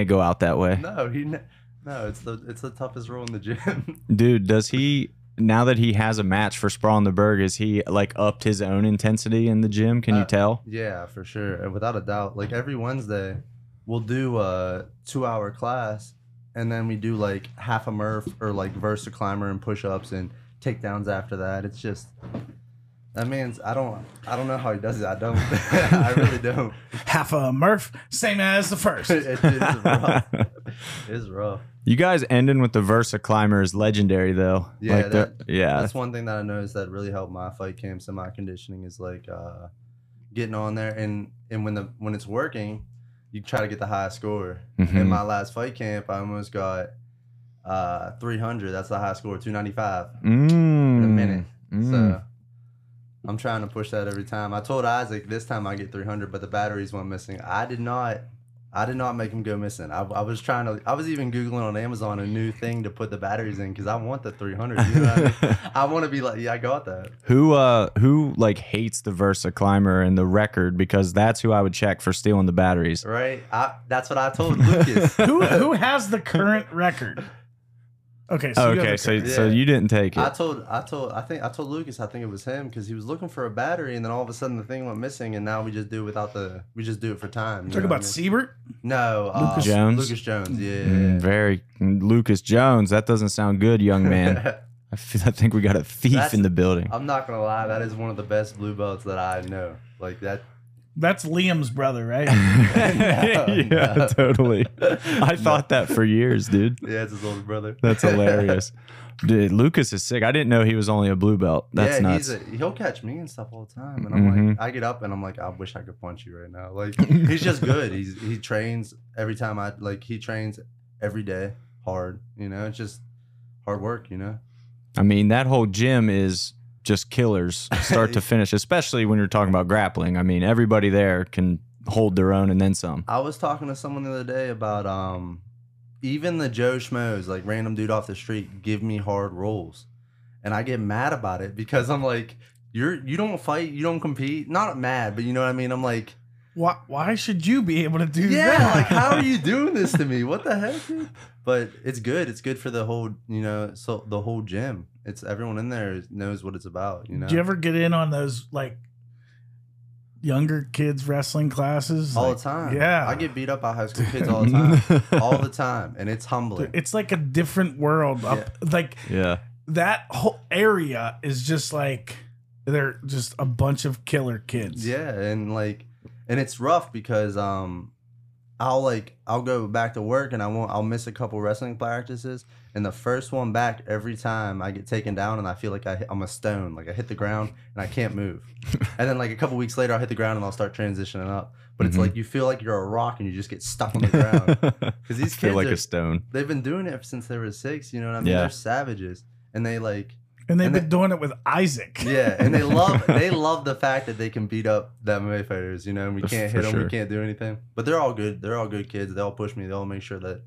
can't go out that way. No, no, it's the toughest rule in the gym. Dude, does he, now that he has a match for Brawl in the Burgh, is he like upped his own intensity in the gym? Can you tell? Yeah, for sure, without a doubt. Like every Wednesday, we'll do a 2-hour class, and then we do like half a Murph or like Versa Climber and push-ups and takedowns after that. It's just, that man's, I don't know how he does it. I don't. I really don't. Half a Murph, same as the first. It's rough. It's rough. You guys ending with the Versa Climber is legendary, though. Yeah, like that's one thing that I noticed that really helped my fight camps and my conditioning is like getting on there and when it's working, you try to get the highest score. Mm-hmm. In my last fight camp, I almost got 300. That's the high score, 295 in a minute. Mm. So I'm trying to push that every time. I told Isaac this time I get 300, but the batteries went missing. I did not make him go missing. I was trying to. I was even Googling on Amazon a new thing to put the batteries in because I want the 300. You know what I mean? I want to be like, yeah, I got that. Who like hates the Versa Climber and the record, because that's who I would check for stealing the batteries. Right. That's what I told Lucas. who has the current record? Okay. So so you didn't take it. I think I told Lucas. I think it was him because he was looking for a battery, and then all of a sudden the thing went missing, and now we just do it without the. We just do it for time. You talking about Siebert? No, Lucas Jones. Lucas Jones. Yeah. Very Lucas Jones. That doesn't sound good, young man. I think we got a thief in the building. I'm not gonna lie. That is one of the best blue belts that I know. Like that. That's Liam's brother, right? No, totally. I thought that for years, dude. Yeah, it's his older brother. That's hilarious. Dude, Lucas is sick. I didn't know he was only a blue belt. That's nuts. He'll catch me and stuff all the time. And I'm like, I get up and I'm like, I wish I could punch you right now. Like, he's just good. He trains every time. He trains every day hard, you know? It's just hard work, you know? I mean, that whole gym is just killers start to finish, especially when you're talking about grappling. I mean, everybody there can hold their own and then some. I was talking to someone the other day about even the Joe Schmoes, like random dude off the street, give me hard rolls. And I get mad about it because I'm like, you don't fight, you don't compete. Not mad, but you know what I mean? I'm like, why should you be able to do that? Yeah, like, how are you doing this to me? What the heck, dude? But it's good. It's good for the whole, you know, so the whole gym. It's everyone in there knows what it's about, you know. Do you ever get in on those like younger kids wrestling classes? All the time. Yeah. I get beat up by high school kids all the time. All the time. And it's humbling. It's like a different world. That whole area is just like they're just a bunch of killer kids. Yeah, and it's rough because I'll go back to work and I'll miss a couple wrestling practices. And the first one back, every time I get taken down and I feel like I'm a stone. Like I hit the ground and I can't move. And then like a couple weeks later, I'll hit the ground and I'll start transitioning up. But it's like you feel like you're a rock and you just get stuck on the ground. Because these kids feel like a stone. They've been doing it since they were 6. You know what I mean? Yeah. They're savages. And they like. And they've been doing it with Isaac. Yeah, and they love the fact that they can beat up that MMA fighters. You know, and we can't hit them. Sure. We can't do anything. But they're all good. They're all good kids. They all push me. They all make sure that.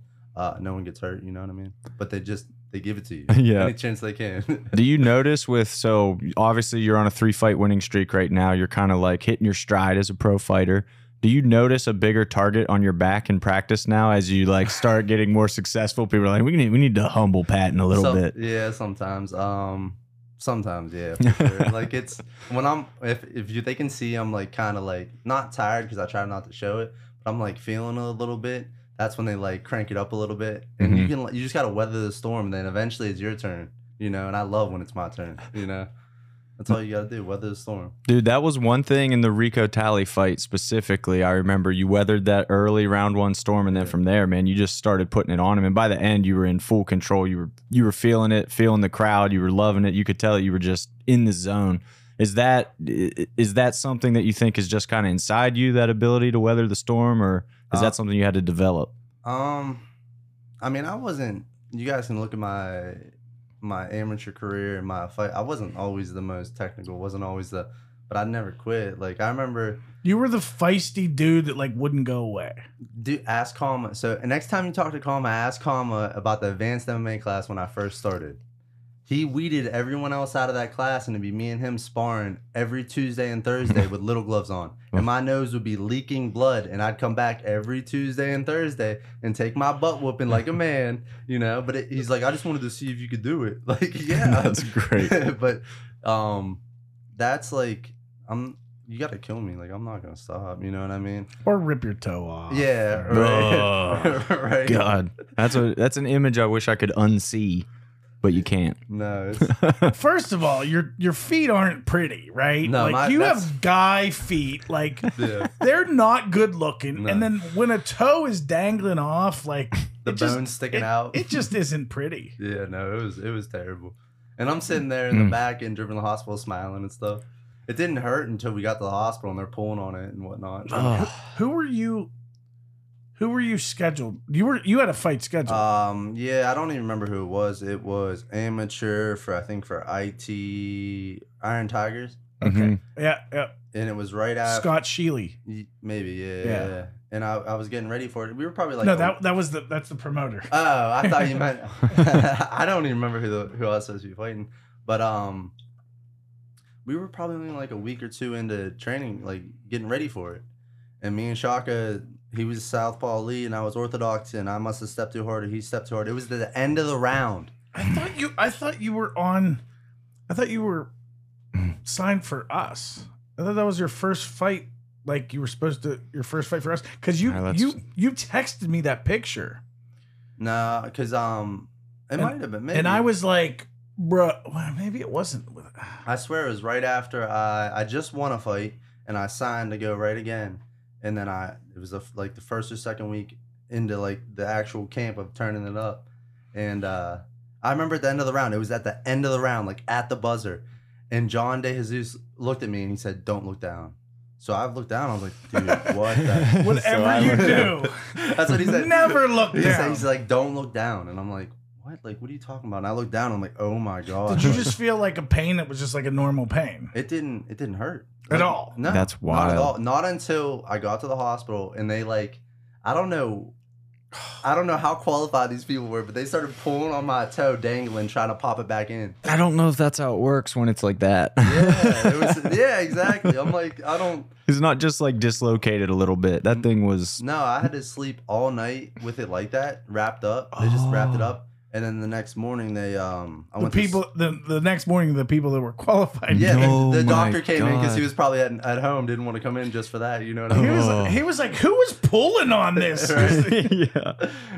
No one gets hurt, you know what I mean? But they give it to you. Yeah. Any chance they can. Do you notice so obviously you're on a 3-fight winning streak right now. You're kind of like hitting your stride as a pro fighter. Do you notice a bigger target on your back in practice now as you like start getting more successful? People are like, we need to humble Patton a little bit. Yeah, sometimes. Sometimes, yeah. For sure. Like it's when I'm if they can see I'm like kind of like not tired because I try not to show it, but I'm like feeling a little bit. That's when they like crank it up a little bit, and you just gotta weather the storm. Then eventually it's your turn, you know. And I love when it's my turn, you know. That's all you gotta do, weather the storm. Dude, that was one thing in the Rico Talley fight specifically. I remember you weathered that early round 1 storm, and then from there, man, you just started putting it on him. And by the end, you were in full control. You were feeling it, feeling the crowd. You were loving it. You could tell that you were just in the zone. Is that something that you think is just kind of inside you, that ability to weather the storm, or? Is that something you had to develop? I mean, I wasn't. You guys can look at my amateur career and my fight. I wasn't always the most technical. But I never quit. Like I remember, you were the feisty dude that like wouldn't go away. Dude, ask Karma. So next time you talk to Karma, ask Karma about the advanced MMA class when I first started. He weeded everyone else out of that class, and it'd be me and him sparring every Tuesday and Thursday with little gloves on. And my nose would be leaking blood, and I'd come back every Tuesday and Thursday and take my butt whooping like a man, you know. But he's like, I just wanted to see if you could do it. Like, yeah. That's great. But that's like, you got to kill me. Like, I'm not going to stop. You know what I mean? Or rip your toe off. Yeah. Right. Oh, right. God. That's an image I wish I could unsee. But you can't. No. First of all, your feet aren't pretty, right? No, like you have guy feet. Like yeah. They're not good looking. No. And then when a toe is dangling off, like the bone's sticking out. It just isn't pretty. Yeah, no, it was terrible. And I'm sitting there in the back and driven to the hospital smiling and stuff. It didn't hurt until we got to the hospital and they're pulling on it and whatnot. Who were you? Who were you scheduled? You had a fight scheduled. Yeah, I don't even remember who it was. It was amateur for IT Iron Tigers. Okay. Mm-hmm. Yeah. And it was right after Scott Sheely. Maybe, yeah. And I was getting ready for it. We were probably like, no, that's the promoter. Oh, I thought you meant. I don't even remember who I was supposed to be fighting, but we were probably like a week or two into training, like getting ready for it, and me and Shaka. He was Southpaw Lee, and I was Orthodox, and I must have stepped too hard, or he stepped too hard. It was the end of the round. I thought you were signed for us. I thought that was your first fight. Like you were your first fight for us, because you texted me that picture. Nah, because it might have been. Maybe. And I was like, bro, well, maybe it wasn't. I swear it was right after I just won a fight, and I signed to go right again. And then it was like the first or second week into like the actual camp of turning it up. And I remember at the end of the round, it was at the end of the round, like at the buzzer. And John DeJesus looked at me and he said, don't look down. So I've looked down. I was like, dude, what? Whatever you do. That's what he said. Never look down. He's like, don't look down. And I'm like, what? Like, what are you talking about? And I looked down. I'm like, oh, my God. Did you just feel like a pain that was just like a normal pain? It didn't hurt. At all? No. That's wild. Not at all. Not until I got to the hospital and they like, I don't know how qualified these people were, but they started pulling on my toe, dangling, trying to pop it back in. I don't know if that's how it works when it's like that. Yeah, yeah, exactly. I'm like, It's not just like dislocated a little bit. That thing was. No, I had to sleep all night with it like that, wrapped up. They just wrapped it up. And then the next morning, they the people that were qualified. Yeah, the doctor came in because he was probably at home, didn't want to come in just for that. You know what I mean? He was like, who was pulling on this? Yeah.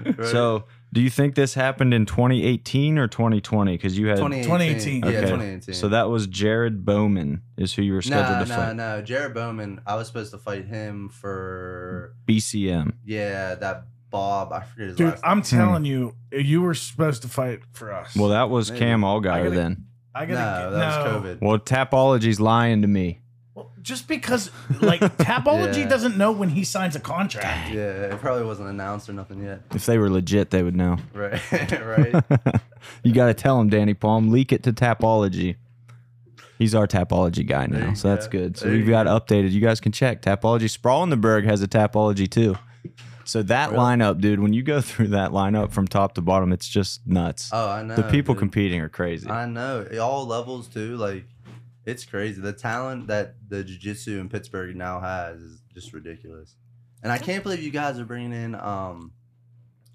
Right. So, do you think this happened in 2018 or 2020? Because you had 2018. Okay. Yeah, 2018. So that was Jared Bowman is who you were scheduled to fight. No, Jared Bowman. I was supposed to fight him for BCM. Yeah, that. Bob, I forget his last name. I'm telling you were supposed to fight for us. Well, that was maybe. Cam Allgaier then. That was COVID. Well, Tapology's lying to me. Well, just because, like, Tapology doesn't know when he signs a contract. Yeah, it probably wasn't announced or nothing yet. If they were legit, they would know. Right, right. You got to tell him, Danny Palm. Leak it to Tapology. He's our Tapology guy now, so that's good. So we've got updated. You guys can check. Tapology. Sprawl in the Burgh has a Tapology, too. So that lineup, dude, when you go through that lineup from top to bottom, it's just nuts. Oh, I know. The people competing are crazy. I know. All levels, too. Like, it's crazy. The talent that the jiu-jitsu in Pittsburgh now has is just ridiculous. And I can't believe you guys are bringing in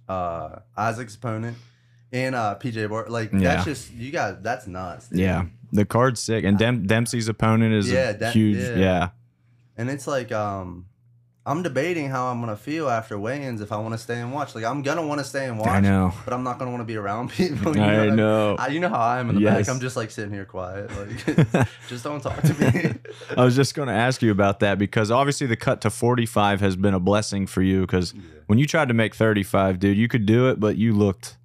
Isaac's opponent and PJ Bart. Like, that's just, you guys, that's nuts. Dude. Yeah. The card's sick. And Dempsey's opponent is huge. Yeah. And it's like, I'm debating how I'm going to feel after weigh-ins if I want to stay and watch. Like, I'm going to want to stay and watch. I know. But I'm not going to want to be around people. You know I know. I mean? You know how I am in the back. I'm just, like, sitting here quiet. Like, just don't talk to me. I was just going to ask you about that because, obviously, the cut to 45 has been a blessing for you because when you tried to make 35, dude, you could do it, but you looked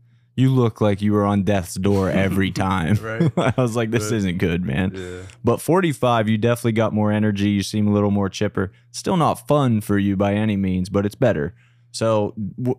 like you were on death's door every time. Right. I was like, this isn't good, man. Yeah. But 45, you definitely got more energy. You seem a little more chipper. Still not fun for you by any means, but it's better. So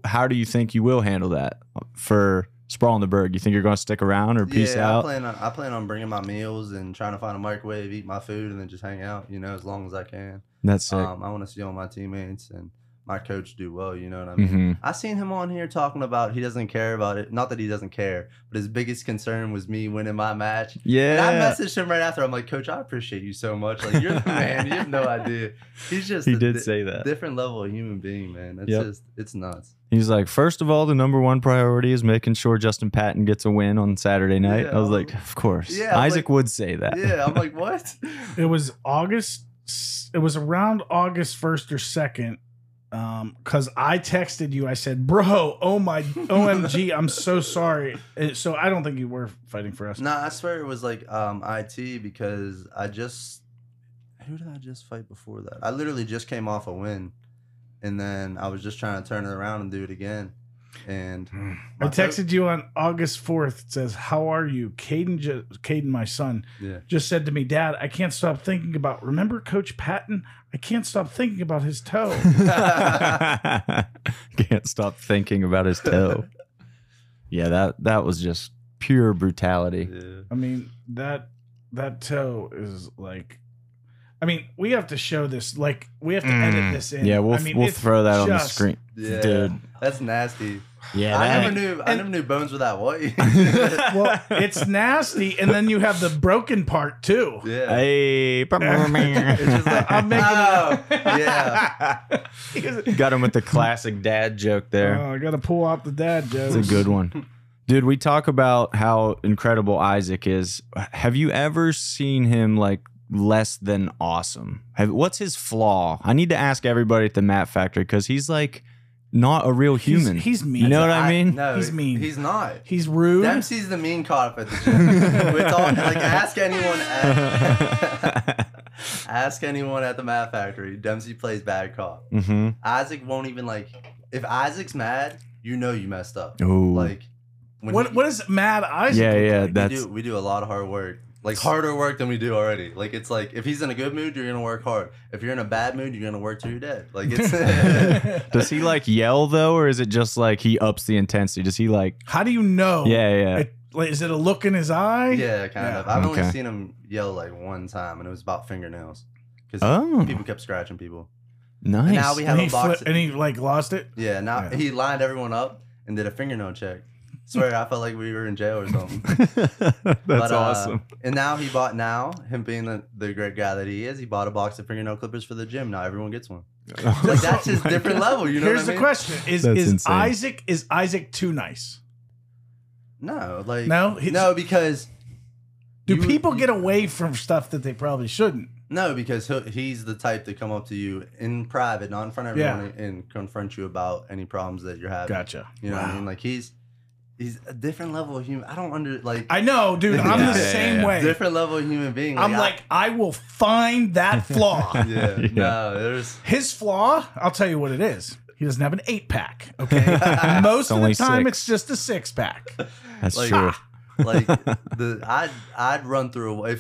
how do you think you will handle that for Sprawl in the Burgh? You think you're going to stick around or peace out? I plan on bringing my meals and trying to find a microwave, eat my food, and then just hang out, you know, as long as I can. That's sick. I want to see all my teammates and my coach do well, you know what I mean? Mm-hmm. I seen him on here talking about he doesn't care about it. Not that he doesn't care, but his biggest concern was me winning my match. Yeah. And I messaged him right after. I'm like, Coach, I appreciate you so much. Like, you're the man. You have no idea. He's just he did say that. Different level of human being, man. That's just, it's nuts. He's like, first of all, the number one priority is making sure Justin Patton gets a win on Saturday night. Yeah, I was like, of course. Yeah, Isaac would say that. Yeah, I'm like, what? It was August. It was around August 1st or 2nd. Because I texted you, I said, bro, oh my, OMG, I'm so sorry. So I don't think you were fighting for us. No, I swear it was like IT, because I just, who did I just fight before that? I literally just came off a win, and then I was just trying to turn it around and do it again. And I texted you on August 4th. It says, how are you? Caden, my son, just said to me, Dad, I can't stop thinking about, remember Coach Patton? I can't stop thinking about his toe. Can't stop thinking about his toe. Yeah, that was just pure brutality. Yeah. I mean, that toe is like, I mean, we have to show this. Like, we have to edit this in. Yeah, we'll throw that on the screen, dude. That's nasty. Yeah, I never knew bones were that white. Well, it's nasty, and then you have the broken part too. Yeah. Hey, it's just like, I'm making yeah. Got him with the classic dad joke there. Oh, I got to pull out the dad jokes. It's a good one. Dude, we talk about how incredible Isaac is. Have you ever seen him like less than awesome? What's his flaw? I need to ask everybody at the Mat Factory, because he's like not a real human. He's mean. You know what I mean? No, he's mean. He's not. He's rude. Dempsey's the mean cop at the gym. We're talking like, ask anyone ask anyone at the Mat Factory. Dempsey plays bad cop. Mm-hmm. Isaac won't even, like, if Isaac's mad, you know you messed up. Ooh. Like what is mad Isaac? Yeah, yeah. We do a lot of hard work. Like, harder work than we do already. Like, it's like, if he's in a good mood, you're going to work hard. If you're in a bad mood, you're going to work till you're dead. Like, it's... Does he, like, yell, though? Or is it just, like, he ups the intensity? Does he, like... How do you know? Yeah, yeah. Is it a look in his eye? Yeah, kind of. I've only seen him yell, like, one time, and it was about fingernails. Because people kept scratching people. Nice. And now we have a box... And he, like, lost it? Yeah, he lined everyone up and did a fingernail check. Swear, I felt like we were in jail or something. That's awesome. And now him being the great guy that he is, he bought a box of fingernail clippers for the gym. Now everyone gets one. Like, that's his different level. You know what I mean? Here's the question: Is Isaac too nice? No, like no, because do people get away from stuff that they probably shouldn't? No, because he's the type to come up to you in private, not in front of everyone, and confront you about any problems that you're having. Gotcha. You know what I mean? Like, He's a different level of human. I don't like. I know, dude. I'm the same way. Different level of human being. Like, I will find that flaw. His flaw. I'll tell you what it is. He doesn't have an 8-pack. Okay, most of the time it's just a 6-pack. That's like, true. Like I'd run through a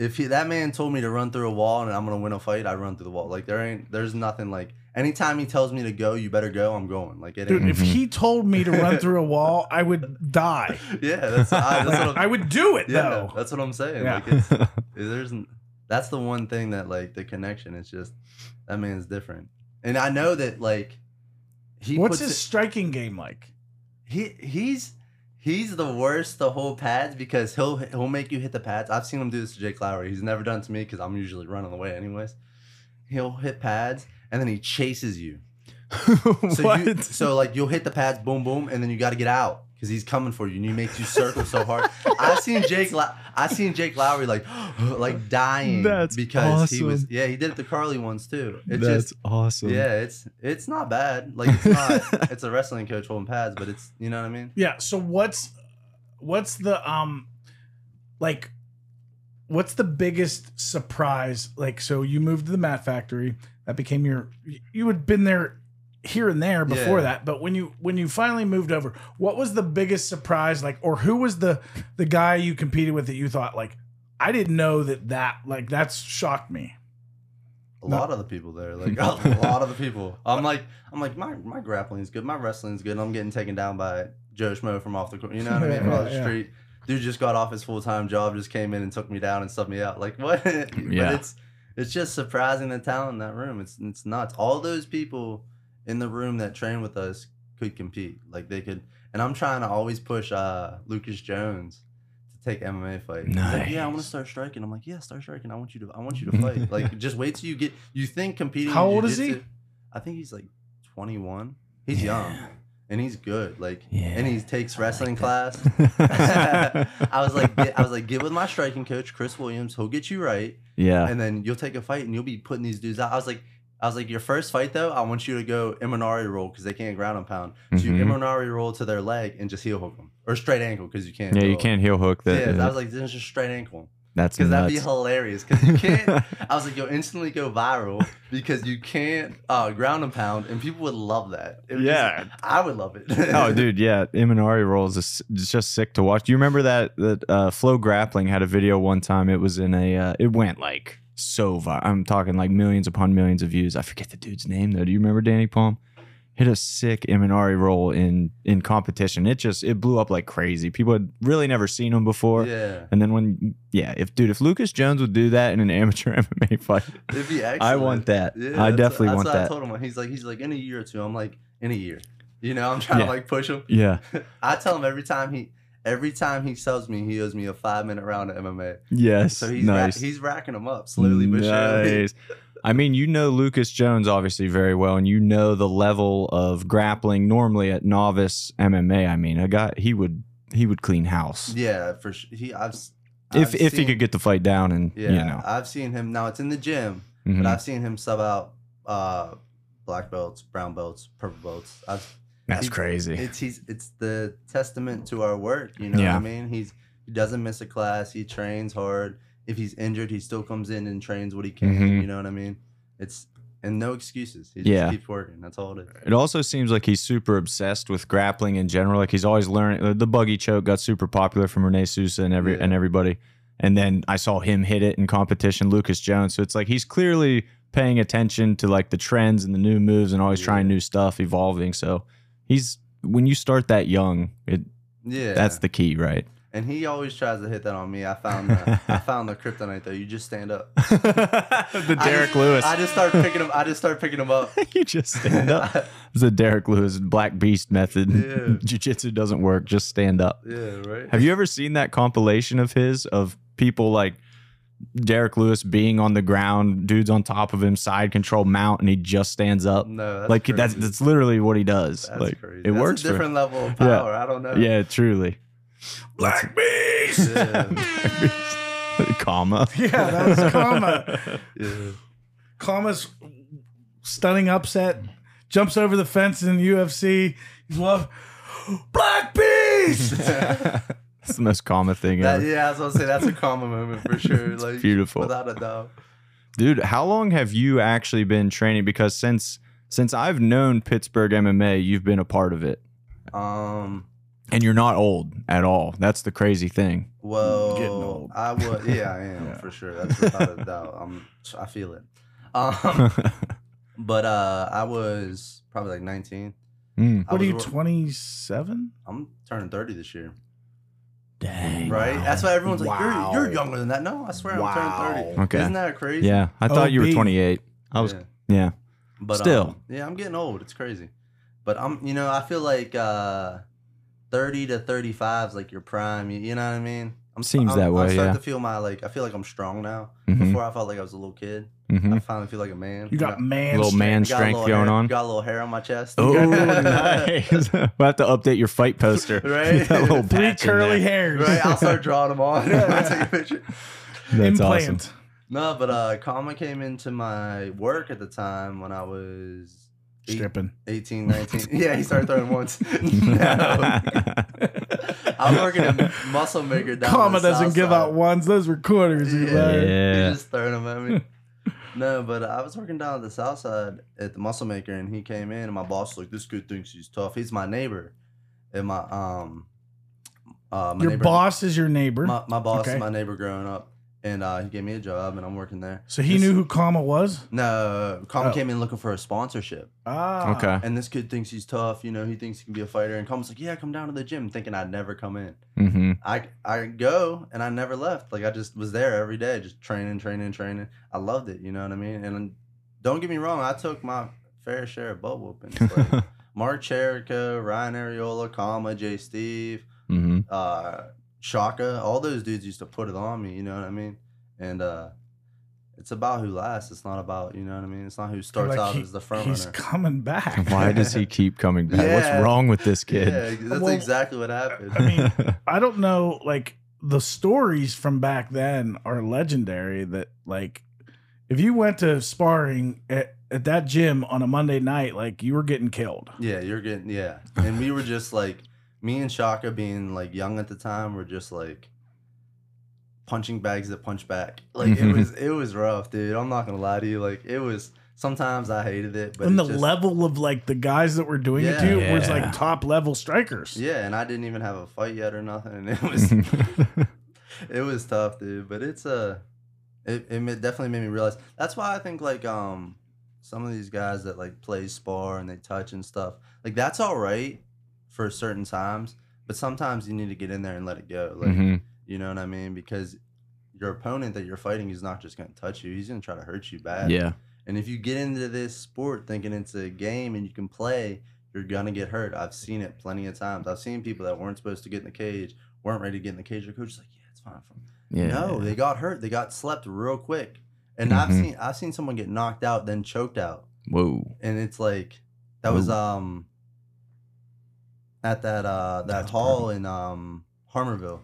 if that man told me to run through a wall and I'm gonna win a fight, I run through the wall. Like there's nothing like. Anytime he tells me to go, you better go, I'm going. Like, dude, if he told me to run through a wall, I would die. Yeah, that's what I would do it, though. That's what I'm saying. Yeah. Like, that's the one thing that, like, the connection is just, that man's different. And I know that, like, what's his striking game like? He's the worst to hold pads, because he'll make you hit the pads. I've seen him do this to Jake Lowry. He's never done it to me, because I'm usually running away anyways. He'll hit pads, and then he chases you. So like, you'll hit the pads, boom, boom, and then you got to get out, because he's coming for you, and he makes you circle so hard. I seen Jake Lowry like dying. That's because awesome. He was he did it to Carly once too. That's just awesome. Yeah, it's not bad. Like, it's not. It's a wrestling coach holding pads, but it's, you know what I mean. Yeah. So what's the like, what's the biggest surprise? Like, so you moved to the Mat Factory. That became you had been there here and there before that, but when you finally moved over, what was the biggest surprise? Like, or who was the guy you competed with that you thought, like, I didn't know that like, that's shocked me? A lot of the people there, like a lot of the people. I'm like my grappling's good, my wrestling's good, and I'm getting taken down by Joe Schmo from off the court. You know what I mean? From off the street, dude just got off his full-time job, just came in and took me down and stuffed me out. Like, what? But it's It's just surprising the talent in that room. It's nuts. All those people in the room that train with us could compete. Like they could, and I'm trying to always push Lucas Jones to take MMA fights. Nice. Like, yeah, I want to start striking. I'm like, yeah, start striking. I want you to fight. Like, just wait till you get. You think competing? How old is he? I think he's like 21. He's young. And he's good, like, and he takes wrestling class. I was like, get with my striking coach, Chris Williams. He'll get you right. Yeah. And then you'll take a fight, and you'll be putting these dudes out. I was like, your first fight though, I want you to go Imanari roll because they can't ground and pound. So you Imanari roll to their leg and just heel hook them, or straight ankle because you can't. Yeah, you can't heel hook that. Yeah. I was like, this is just straight ankle. That's because that'd be hilarious. Because you can't. I was like, you'll instantly go viral because you can't ground and pound, and people would love that. I would love it. Oh, dude, yeah, Imanari roll is just sick to watch. Do you remember that Flo Grappling had a video one time? It was in a. It went like so viral. I'm talking like millions upon millions of views. I forget the dude's name though. Do you remember Danny Palm? Hit a sick Imanari roll in competition. It blew up like crazy. People had really never seen him before. Yeah. And then if Lucas Jones would do that in an amateur MMA fight, it'd be excellent. I want that. Yeah, I definitely want that. I told him. He's like in a year or two. I'm like, in a year. You know, I'm trying to like push him. Yeah. I tell him every time he sells me, he owes me a 5-minute round of MMA. Yes. So he's nice. He's racking them up slowly but surely. Nice. I mean, you know Lucas Jones obviously very well, and you know the level of grappling normally at novice MMA. I mean, a guy he would clean house. Yeah, for sure. If he could get the fight down, and you know, I've seen him. Now it's in the gym, but I've seen him sub out black belts, brown belts, purple belts. That's crazy. It's the testament to our work. You know what I mean? He doesn't miss a class. He trains hard. If he's injured, he still comes in and trains what he can. You know what I mean? And no excuses. He just keeps working. That's all it is. It also seems like he's super obsessed with grappling in general. Like he's always learning. The buggy choke got super popular from Rene Sousa and everybody. And then I saw him hit it in competition, Lucas Jones. So it's like he's clearly paying attention to like the trends and the new moves and always trying new stuff, evolving. So when you start that young, that's the key, right? And he always tries to hit that on me. I found the kryptonite though. You just stand up. Derek Lewis. I just start picking him up. You just stand up. It's the Derek Lewis Black Beast method. Yeah. Jiu-jitsu doesn't work. Just stand up. Yeah, right. Have you ever seen that compilation of his of people like Derek Lewis being on the ground, dudes on top of him, side control mount, and he just stands up? No, that's like crazy. That's literally what he does. That's like crazy. It works. That's a different level of power. Yeah. I don't know. Yeah, truly. Black Beast. Karma. Yeah, that was Karma. Karma's stunning upset. Jumps over the fence in the UFC. He's love. Black Beast. That's the most Karma thing ever. I was gonna say that's a Karma moment for sure. It's like beautiful, without a doubt. Dude, how long have you actually been training? Because since I've known Pittsburgh MMA, you've been a part of it. And you're not old at all. That's the crazy thing. Well, getting old. I am for sure. That's without a doubt. I feel it. But I was probably like 19. What are you, 27? I'm turning 30 this year. Dang. Right? Wow. That's why everyone's like, you're younger than that. No, I swear I'm turning 30. Okay. Isn't that crazy? Yeah. I thought you were 28. I was, yeah. But still. I'm getting old. It's crazy. But I feel like 30 to 35 is like your prime. You know what I mean? Seems that way. I start to feel I feel like I'm strong now. Before I felt like I was a little kid. I finally feel like a man. You got man strength going on. Got a little hair on my chest. Oh, nice. We'll have to update your fight poster. Right? That little three curly hairs. Right? I'll start drawing them on. I'll take a picture. That's awesome. No, but Karma came into my work at the time when I was stripping 18, 19. Yeah, he started throwing once. No. I'm working a muscle maker down Karma doesn't give out ones. Those were quarters. He's just throwing them at me. No, but I was working down at the south side at the muscle maker, and he came in, and my boss was like, this dude thinks he's tough. He's my neighbor. And my neighbor, boss is your neighbor? My boss is my neighbor growing up. And he gave me a job, and I'm working there. So he knew who Karma was? No, Karma came in looking for a sponsorship. Ah. Okay. And this kid thinks he's tough. You know, he thinks he can be a fighter. And Karma's like, yeah, come down to the gym, thinking I'd never come in. Mm-hmm. I go, and I never left. Like, I just was there every day, just training. I loved it, you know what I mean? And don't get me wrong, I took my fair share of butt whoopings. Like, Mark Cherico, Ryan Areola, Karma, Jay Steve, mm-hmm. Shaka, all those dudes used to put it on me, you know what I mean? And it's about who lasts. It's not about, you know what I mean? It's not who starts like out as the front runner. He's coming back. Why does he keep coming back? Yeah. What's wrong with this kid? Yeah, that's exactly what happened. I mean, I don't know, like, the stories from back then are legendary that, like, if you went to sparring at that gym on a Monday night, like, you were getting killed. Yeah, you're getting, yeah. And we were just, like, me and Shaka, being like young at the time, were just like punching bags that punch back. Like it was rough, dude. I'm not gonna lie to you. Like it was. Sometimes I hated it, but and the level of like the guys that were doing it to was like top level strikers. Yeah, and I didn't even have a fight yet or nothing. And it was it was tough, dude. But it's it definitely made me realize. That's why I think like some of these guys that like play spar and they touch and stuff, like that's all right for certain times, but sometimes you need to get in there and let it go. Like, you know what I mean? Because your opponent that you're fighting is not just going to touch you. He's going to try to hurt you bad. Yeah. And if you get into this sport thinking it's a game and you can play, you're going to get hurt. I've seen it plenty of times. I've seen people that weren't supposed to get in the cage, weren't ready to get in the cage. Their coach is like, yeah, it's fine for them. Yeah. No, they got hurt. They got slept real quick. And I've seen someone get knocked out, then choked out. Whoa. And it's like, that was, at that that hall in Harmerville,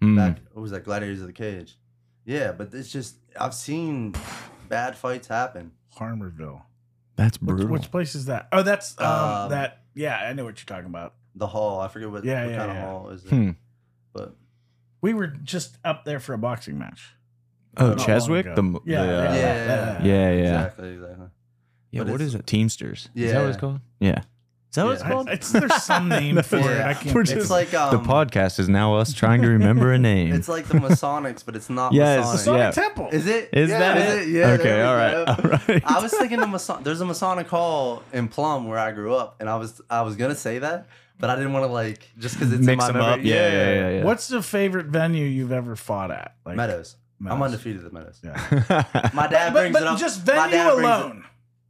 back, what was that, Gladiators of the Cage? Yeah, but it's just I've seen bad fights happen. Harmerville, that's brutal. Which place is that? Oh, that's that. Yeah, I know what you're talking about. The hall, I forget what kind of hall is it. But we were just up there for a boxing match. Oh, Cheswick, yeah, exactly. Yeah, but what is it? Teamsters. Yeah. Is that what it's called? Yeah. Is that what it's called? There's some name for it. I can't. It's like, the podcast is now us trying to remember a name. It's like the Masonics, but it's not Masonic. Masonic Temple. Is it? Is that it? Yeah. Okay, all right. I was thinking the Masonic. There's a Masonic Hall in Plum where I grew up, and I was going to say that, but I didn't want to, like, just because it's mix in my memory. Yeah. What's the favorite venue you've ever fought at? Like, Meadows. I'm undefeated at Meadows. Yeah. My dad brings it up. But just venue alone.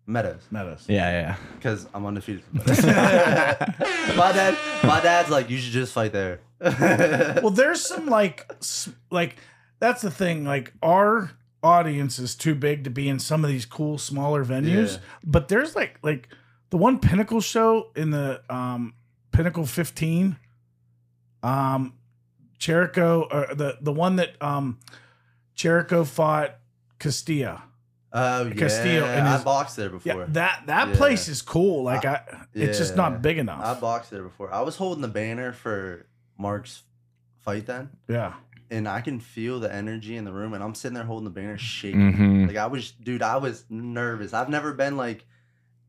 Meadows. Yeah. Because I'm undefeated. My dad's like, you should just fight there. Well, there's some like that's the thing. Like our audience is too big to be in some of these cool smaller venues. Yeah. But there's like the one Pinnacle show in the Pinnacle 15, Cherico, or the one that Cherico fought Castilla. Oh, Castillo, yeah. I boxed there before. Yeah, that place is cool. Like it's just not big enough. I boxed there before. I was holding the banner for Mark's fight then. Yeah. And I can feel the energy in the room, and I'm sitting there holding the banner shaking. Mm-hmm. Like I was nervous. I've never been like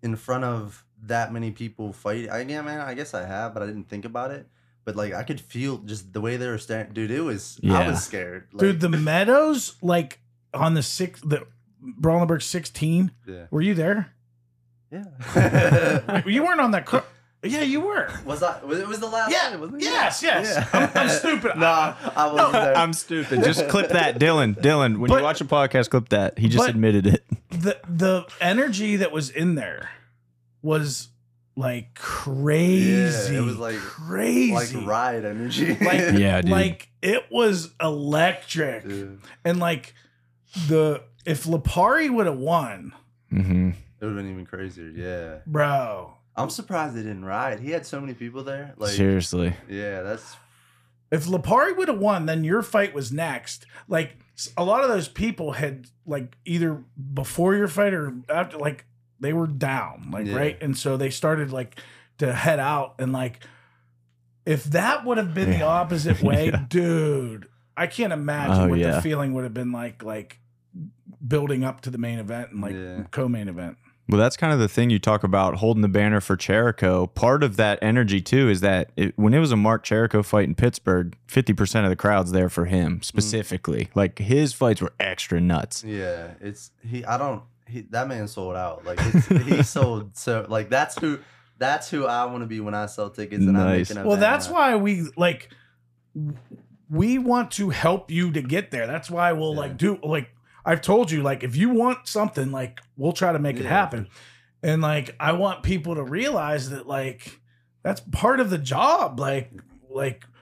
in front of that many people fighting. I guess I have, but I didn't think about it. But, like, I could feel just the way they were staring. Dude, it was, I was scared. Like, dude, the Meadows, like, on the Brawl in the Burgh 17. Yeah. Were you there? Yeah. You weren't on that. Yeah, you were. Was I? It was the last. Yeah. Time, wasn't it? Yes. Yeah. I'm stupid. I wasn't there. I'm stupid. Just clip that, Dylan. Dylan, when you watch a podcast, clip that. He just admitted it. The energy that was in there was like crazy. Yeah, it was like crazy, like ride energy. Like, yeah, dude. Like it was electric, dude. And like the. If Lipari would have won, it would have been even crazier. Yeah, bro, I'm surprised they didn't ride. He had so many people there. Like seriously, yeah, that's. If Lipari would have won, then your fight was next. Like a lot of those people had like either before your fight or after, like they were down, like right, and so they started like to head out, and like if that would have been the opposite way, dude, I can't imagine what the feeling would have been like. Building up to the main event and like co-main event. Well, that's kind of the thing you talk about, holding the banner for Jericho. Part of that energy, too, is that when it was a Mark Jericho fight in Pittsburgh, 50% of the crowd's there for him specifically. Like, his fights were extra nuts. Yeah, it's that man sold out. Like, he sold, so like that's who I want to be when I sell tickets. And nice. I'm making a banner. That's why we like, we want to help you to get there. That's why we'll like do like. I've told you, like, if you want something, like, we'll try to make it happen. And, like, I want people to realize that, like, that's part of the job. Like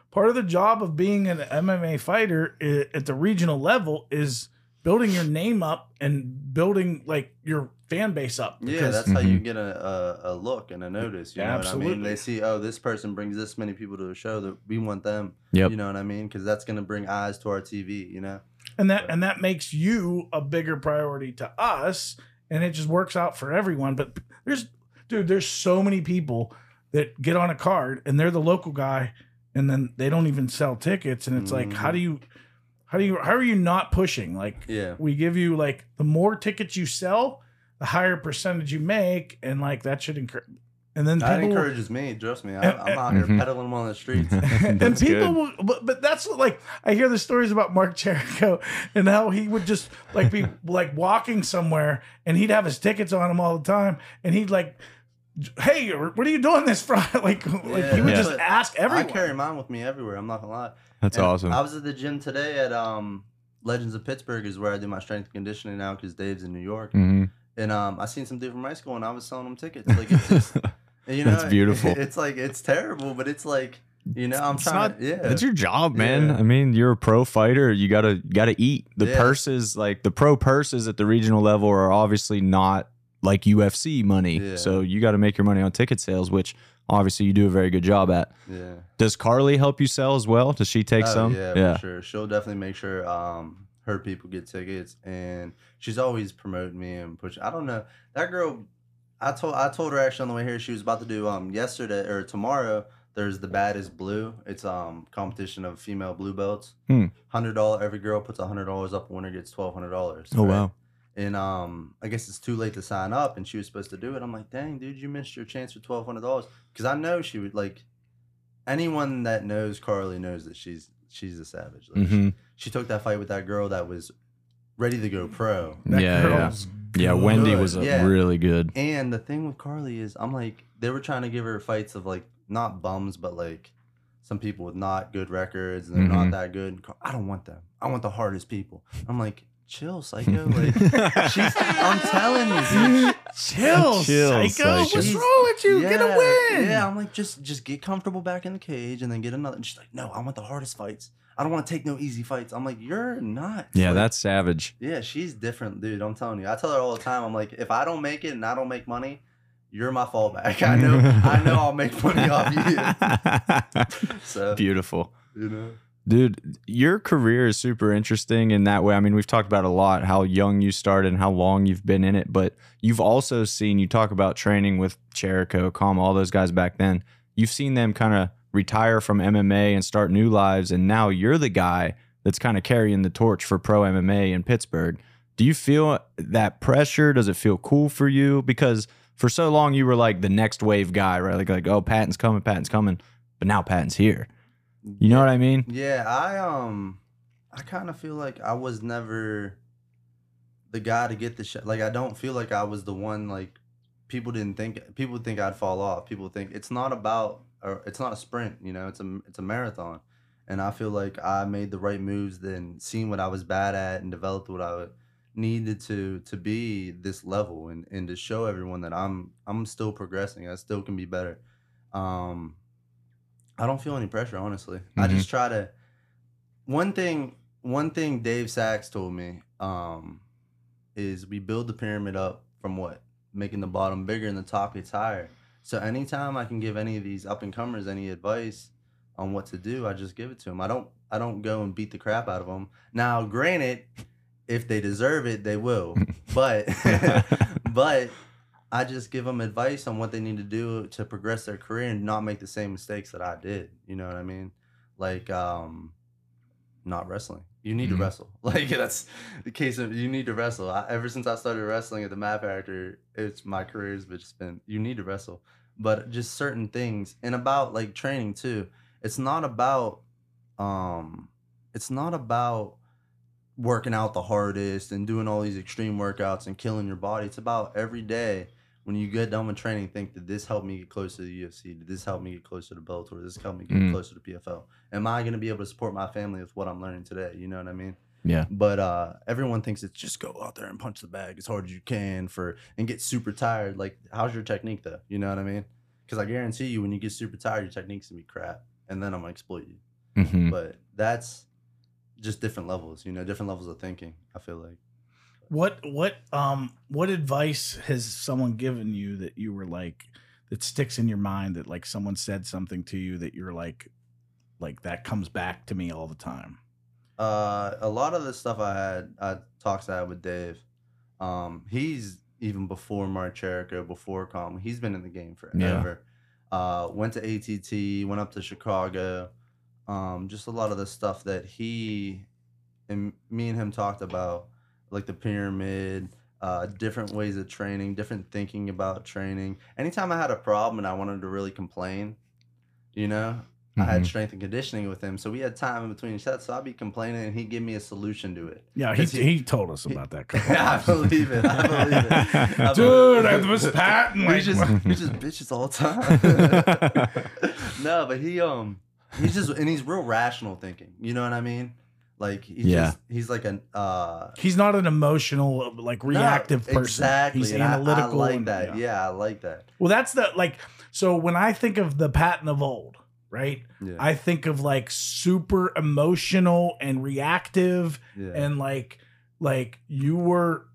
part of the job of being an MMA fighter at the regional level is building your name up and building, like, your fan base up. Yeah, that's how you get a look and a notice. You know what I mean? They see, oh, this person brings this many people to a show, that we want them. You know what I mean? Because that's going to bring eyes to our TV, you know? And that makes you a bigger priority to us, and it just works out for everyone. But there's so many people that get on a card and they're the local guy, and then they don't even sell tickets. And it's like, how are you not pushing? Like, we give you, like, the more tickets you sell, the higher percentage you make, and like that should encourage. And then that encourages me. Trust me, I'm out here peddling them on the streets. And people will, but that's what, like, I hear the stories about Mark Jericho and how he would just, like, be like walking somewhere and he'd have his tickets on him all the time, and he'd like, hey, what are you doing this Friday? Like he would just ask everyone. I carry mine with me everywhere. I'm not gonna lie. That's awesome. I was at the gym today at Legends of Pittsburgh, is where I do my strength and conditioning now because Dave's in New York, and I seen some dude from high school and I was selling them tickets. Like, it's just. You know, that's beautiful. It's like, it's terrible, but it's like, you know, I'm trying. It's your job, man. Yeah. I mean, you're a pro fighter. You gotta eat. The purses, like the pro purses at the regional level, are obviously not like UFC money. Yeah. So you got to make your money on ticket sales, which obviously you do a very good job at. Yeah. Does Carly help you sell as well? Does she take some? Yeah, for sure. She'll definitely make sure her people get tickets, and she's always promoting me and pushing. I don't know, that girl. I told her actually on the way here, she was about to do yesterday or tomorrow. There's the Baddest Blue. It's competition of female blue belts. $100. Every girl puts $100 up. Winner gets $1,200. Oh, right? Wow! And I guess it's too late to sign up, and she was supposed to do it. I'm like, dang, dude, you missed your chance for $1,200, because I know she would, like, anyone that knows Carly knows that she's a savage. Like, she took that fight with that girl that was ready to go pro. Yeah, Wendy was really good. And the thing with Carly is, I'm like, they were trying to give her fights of, like, not bums, but, like, some people with not good records and they're not that good. And I don't want them. I want the hardest people. I'm like, chill, psycho. Like, I'm telling you, dude, chill, psycho. What's wrong with you? Get a win. Yeah, I'm like, just get comfortable back in the cage and then get another. And she's like, no, I want the hardest fights. I don't want to take no easy fights. I'm like, you're not. Yeah, like, that's savage. Yeah, she's different, dude. I'm telling you. I tell her all the time. I'm like, if I don't make it and I don't make money, you're my fallback. I know I'll make money off you. So, beautiful. You know? Dude, your career is super interesting in that way. I mean, we've talked about a lot how young you started and how long you've been in it, but you've also seen, you talk about training with Jericho, Karma, all those guys back then. You've seen them kind of retire from MMA and start new lives, and now you're the guy that's kind of carrying the torch for pro MMA in Pittsburgh. Do you feel that pressure? Does it feel cool for you? Because for so long you were like the next wave guy, right? Like oh, Patton's coming, but now Patton's here. You know what I mean? Yeah, I kind of feel like I was never the guy to get the shot. Like, I don't feel like I was the one. Like, people think I'd fall off. People think it's not a sprint, you know, it's a marathon. And I feel like I made the right moves then, seen what I was bad at and developed what I needed to be this level and to show everyone that I'm still progressing. I still can be better. I don't feel any pressure, honestly. I just try to, one thing Dave Sachs told me is we build the pyramid up from what? Making the bottom bigger and the top gets higher. So anytime I can give any of these up and comers any advice on what to do, I just give it to them. I don't go and beat the crap out of them. Now, granted, if they deserve it, they will. But I just give them advice on what they need to do to progress their career and not make the same mistakes that I did. You know what I mean? Like not wrestling. You need to wrestle. Like, that's the case of, you need to wrestle. Ever since I started wrestling at the Mat Factory, my career's just been, you need to wrestle. But just certain things, and about like training too. It's not about working out the hardest and doing all these extreme workouts and killing your body. It's about every day when you get done with training, think, did this help me get closer to the UFC? Did this help me get closer to Bellator? Did this help me get closer to PFL? Am I going to be able to support my family with what I'm learning today? You know what I mean? Yeah. But everyone thinks it's just go out there and punch the bag as hard as you can and get super tired. Like, how's your technique though? You know what I mean? Because I guarantee you, when you get super tired, your technique's going to be crap, and then I'm going to exploit you. But that's just different levels, you know, different levels of thinking, I feel like. What advice has someone given you that you were like, that sticks in your mind, that like someone said something to you that you're like that comes back to me all the time? A lot of the stuff I had talks with Dave. He's even before Mark Cherico, before Karma, he's been in the game forever. Yeah. Went to ATT, went up to Chicago. Just a lot of the stuff that he and me and him talked about, like the pyramid, different ways of training, different thinking about training. Anytime I had a problem and I wanted to really complain, you know, I had strength and conditioning with him, so we had time in between sets. So I'd be complaining, and he'd give me a solution to it. Yeah, he told us about that. I believe it. Dude, I was Patton. We just bitches all the time. No, but he's just, and he's real rational thinking. You know what I mean? Like, he's like an he's not an emotional, like, reactive person. Exactly. He's analytical. I like that. Yeah, I like that. Well, that's the, like, so when I think of the Patton of old, right? Yeah. I think of like super emotional and reactive, and like you were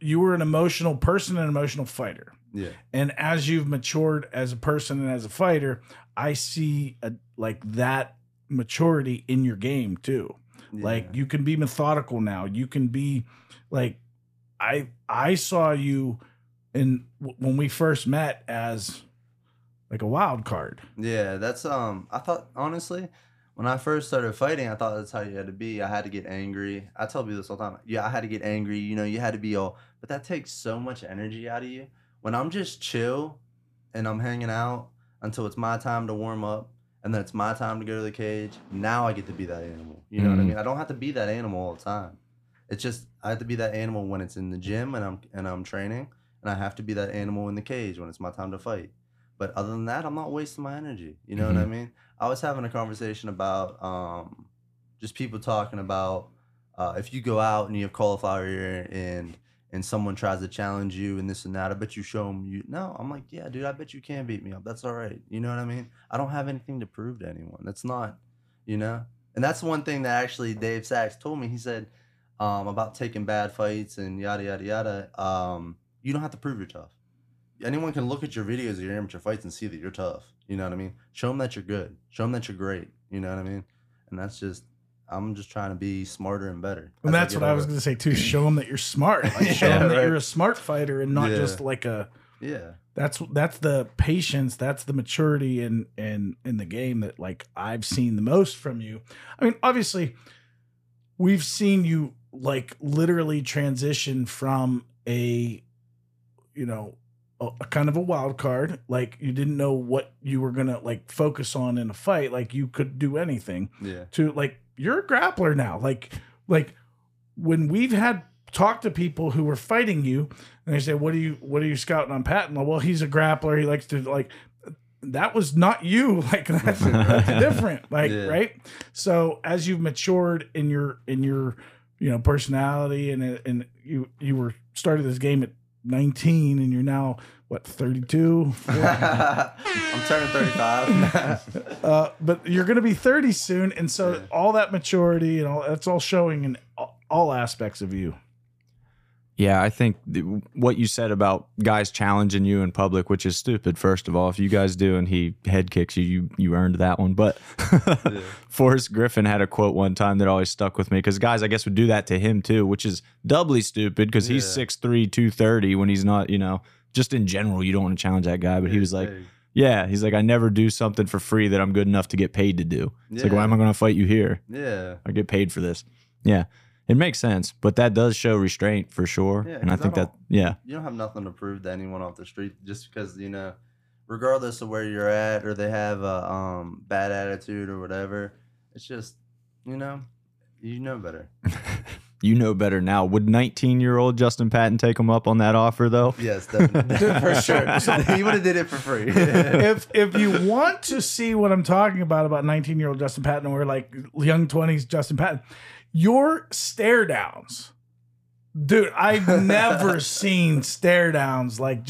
an emotional person, an emotional fighter. Yeah. And as you've matured as a person and as a fighter, I see like that maturity in your game too. Yeah. Like, you can be methodical now. You can be like, I saw you when we first met as like a wild card. Yeah, that's I thought, honestly, when I first started fighting, I thought that's how you had to be. I had to get angry. I tell people this all the time. Yeah, I had to get angry. You know, you had to be all, but that takes so much energy out of you. When I'm just chill and I'm hanging out until it's my time to warm up, and then it's my time to go to the cage, now I get to be that animal. You know what I mean? I don't have to be that animal all the time. It's just, I have to be that animal when it's in the gym and I'm training, and I have to be that animal in the cage when it's my time to fight. But other than that, I'm not wasting my energy. You know what I mean? I was having a conversation about just people talking about if you go out and you have cauliflower ear and someone tries to challenge you and this and that, I bet you show them you. No, I'm like, yeah, dude, I bet you can beat me up. That's all right. You know what I mean? I don't have anything to prove to anyone. That's not, you know? And that's one thing that actually Dave Sachs told me. He said about taking bad fights and yada, yada, yada. You don't have to prove you're tough. Anyone can look at your videos of your amateur fights and see that you're tough. You know what I mean? Show them that you're good. Show them that you're great. You know what I mean? And that's just, I'm just trying to be smarter and better. And that's what I was going to say too. Show them that you're smart. Like, show them that you're a smart fighter and not just like a, that's the patience. That's the maturity in the game that, like, I've seen the most from you. I mean, obviously we've seen you like literally transition from a, you know, a kind of a wild card. Like, you didn't know what you were going to like focus on in a fight. Like, you could do anything to, like, you're a grappler now. Like when we've had talked to people who were fighting you and they say, what are you scouting on Patton? Well, he's a grappler. He likes to, like, that was not you. Like, that's different. Like, right. So as you've matured in your, you know, personality and you were started this game at 19 and you're now what, 32? I'm turning 35. But you're gonna be 30 soon, and so all that maturity and all that's all showing in all aspects of you. Yeah, I think what you said about guys challenging you in public, which is stupid. First of all, if you guys do and he head kicks you, you earned that one. But Forrest Griffin had a quote one time that always stuck with me, because guys, I guess, would do that to him too, which is doubly stupid because he's 6'3", 230 when he's not, you know, just in general, you don't want to challenge that guy. But he was like, Yeah. He's like, I never do something for free that I'm good enough to get paid to do. It's like, why am I going to fight you here? Yeah. I get paid for this. Yeah. It makes sense, but that does show restraint for sure. Yeah, and I think that, you don't have nothing to prove to anyone off the street just because, you know, regardless of where you're at or they have a bad attitude or whatever, it's just, you know better. You know better now. Would 19-year-old Justin Patton take him up on that offer, though? Yes, definitely. For sure. So he would have did it for free. If you want to see what I'm talking about 19-year-old Justin Patton or like young 20s Justin Patton, your stare downs. Dude, I've never seen stare downs like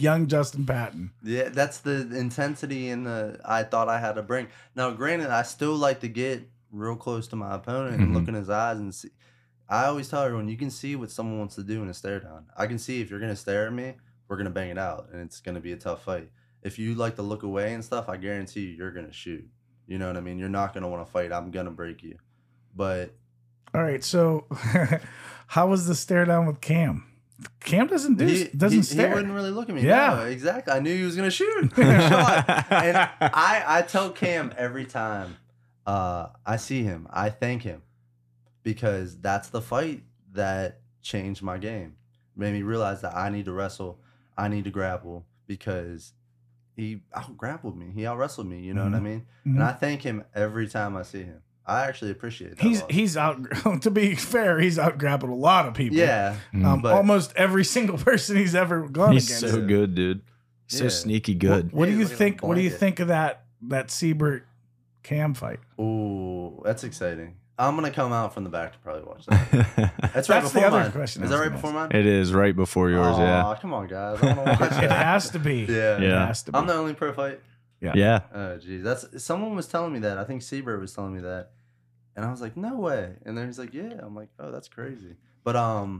young Justin Patton. Yeah, that's the intensity and I thought I had to bring. Now, granted, I still like to get real close to my opponent and look in his eyes and see. I always tell everyone, you can see what someone wants to do in a stare down. I can see if you're going to stare at me, we're going to bang it out, and it's going to be a tough fight. If you like to look away and stuff, I guarantee you, you're going to shoot. You know what I mean? You're not going to want to fight. I'm going to break you. But... All right, so how was the stare down with Cam? Cam doesn't stare. He wouldn't really look at me. Yeah. No, exactly. I knew he was going to shoot. And I tell Cam every time I see him, I thank him. Because that's the fight that changed my game. Made me realize that I need to wrestle. I need to grapple because he out-grappled me. He out-wrestled me. You know what I mean? And I thank him every time I see him. I actually appreciate that. He's out. To be fair, he's out-grappled a lot of people. Yeah. But almost every single person he's ever gone against. He's so good, dude. He's so sneaky good. What do you think? What do you think of that Siebert Cam fight? Oh, that's exciting. I'm going to come out from the back to probably watch that. That's right before mine. Question is that right before mine? It is right before yours, yeah. Come on, guys. I want to watch that. It has to be. Yeah. It has to be. I'm the only pro fight. Yeah. Yeah. Oh, geez. Someone was telling me that. I think Siebert was telling me that. And I was like, no way. And then he's like, yeah. I'm like, oh, that's crazy. But I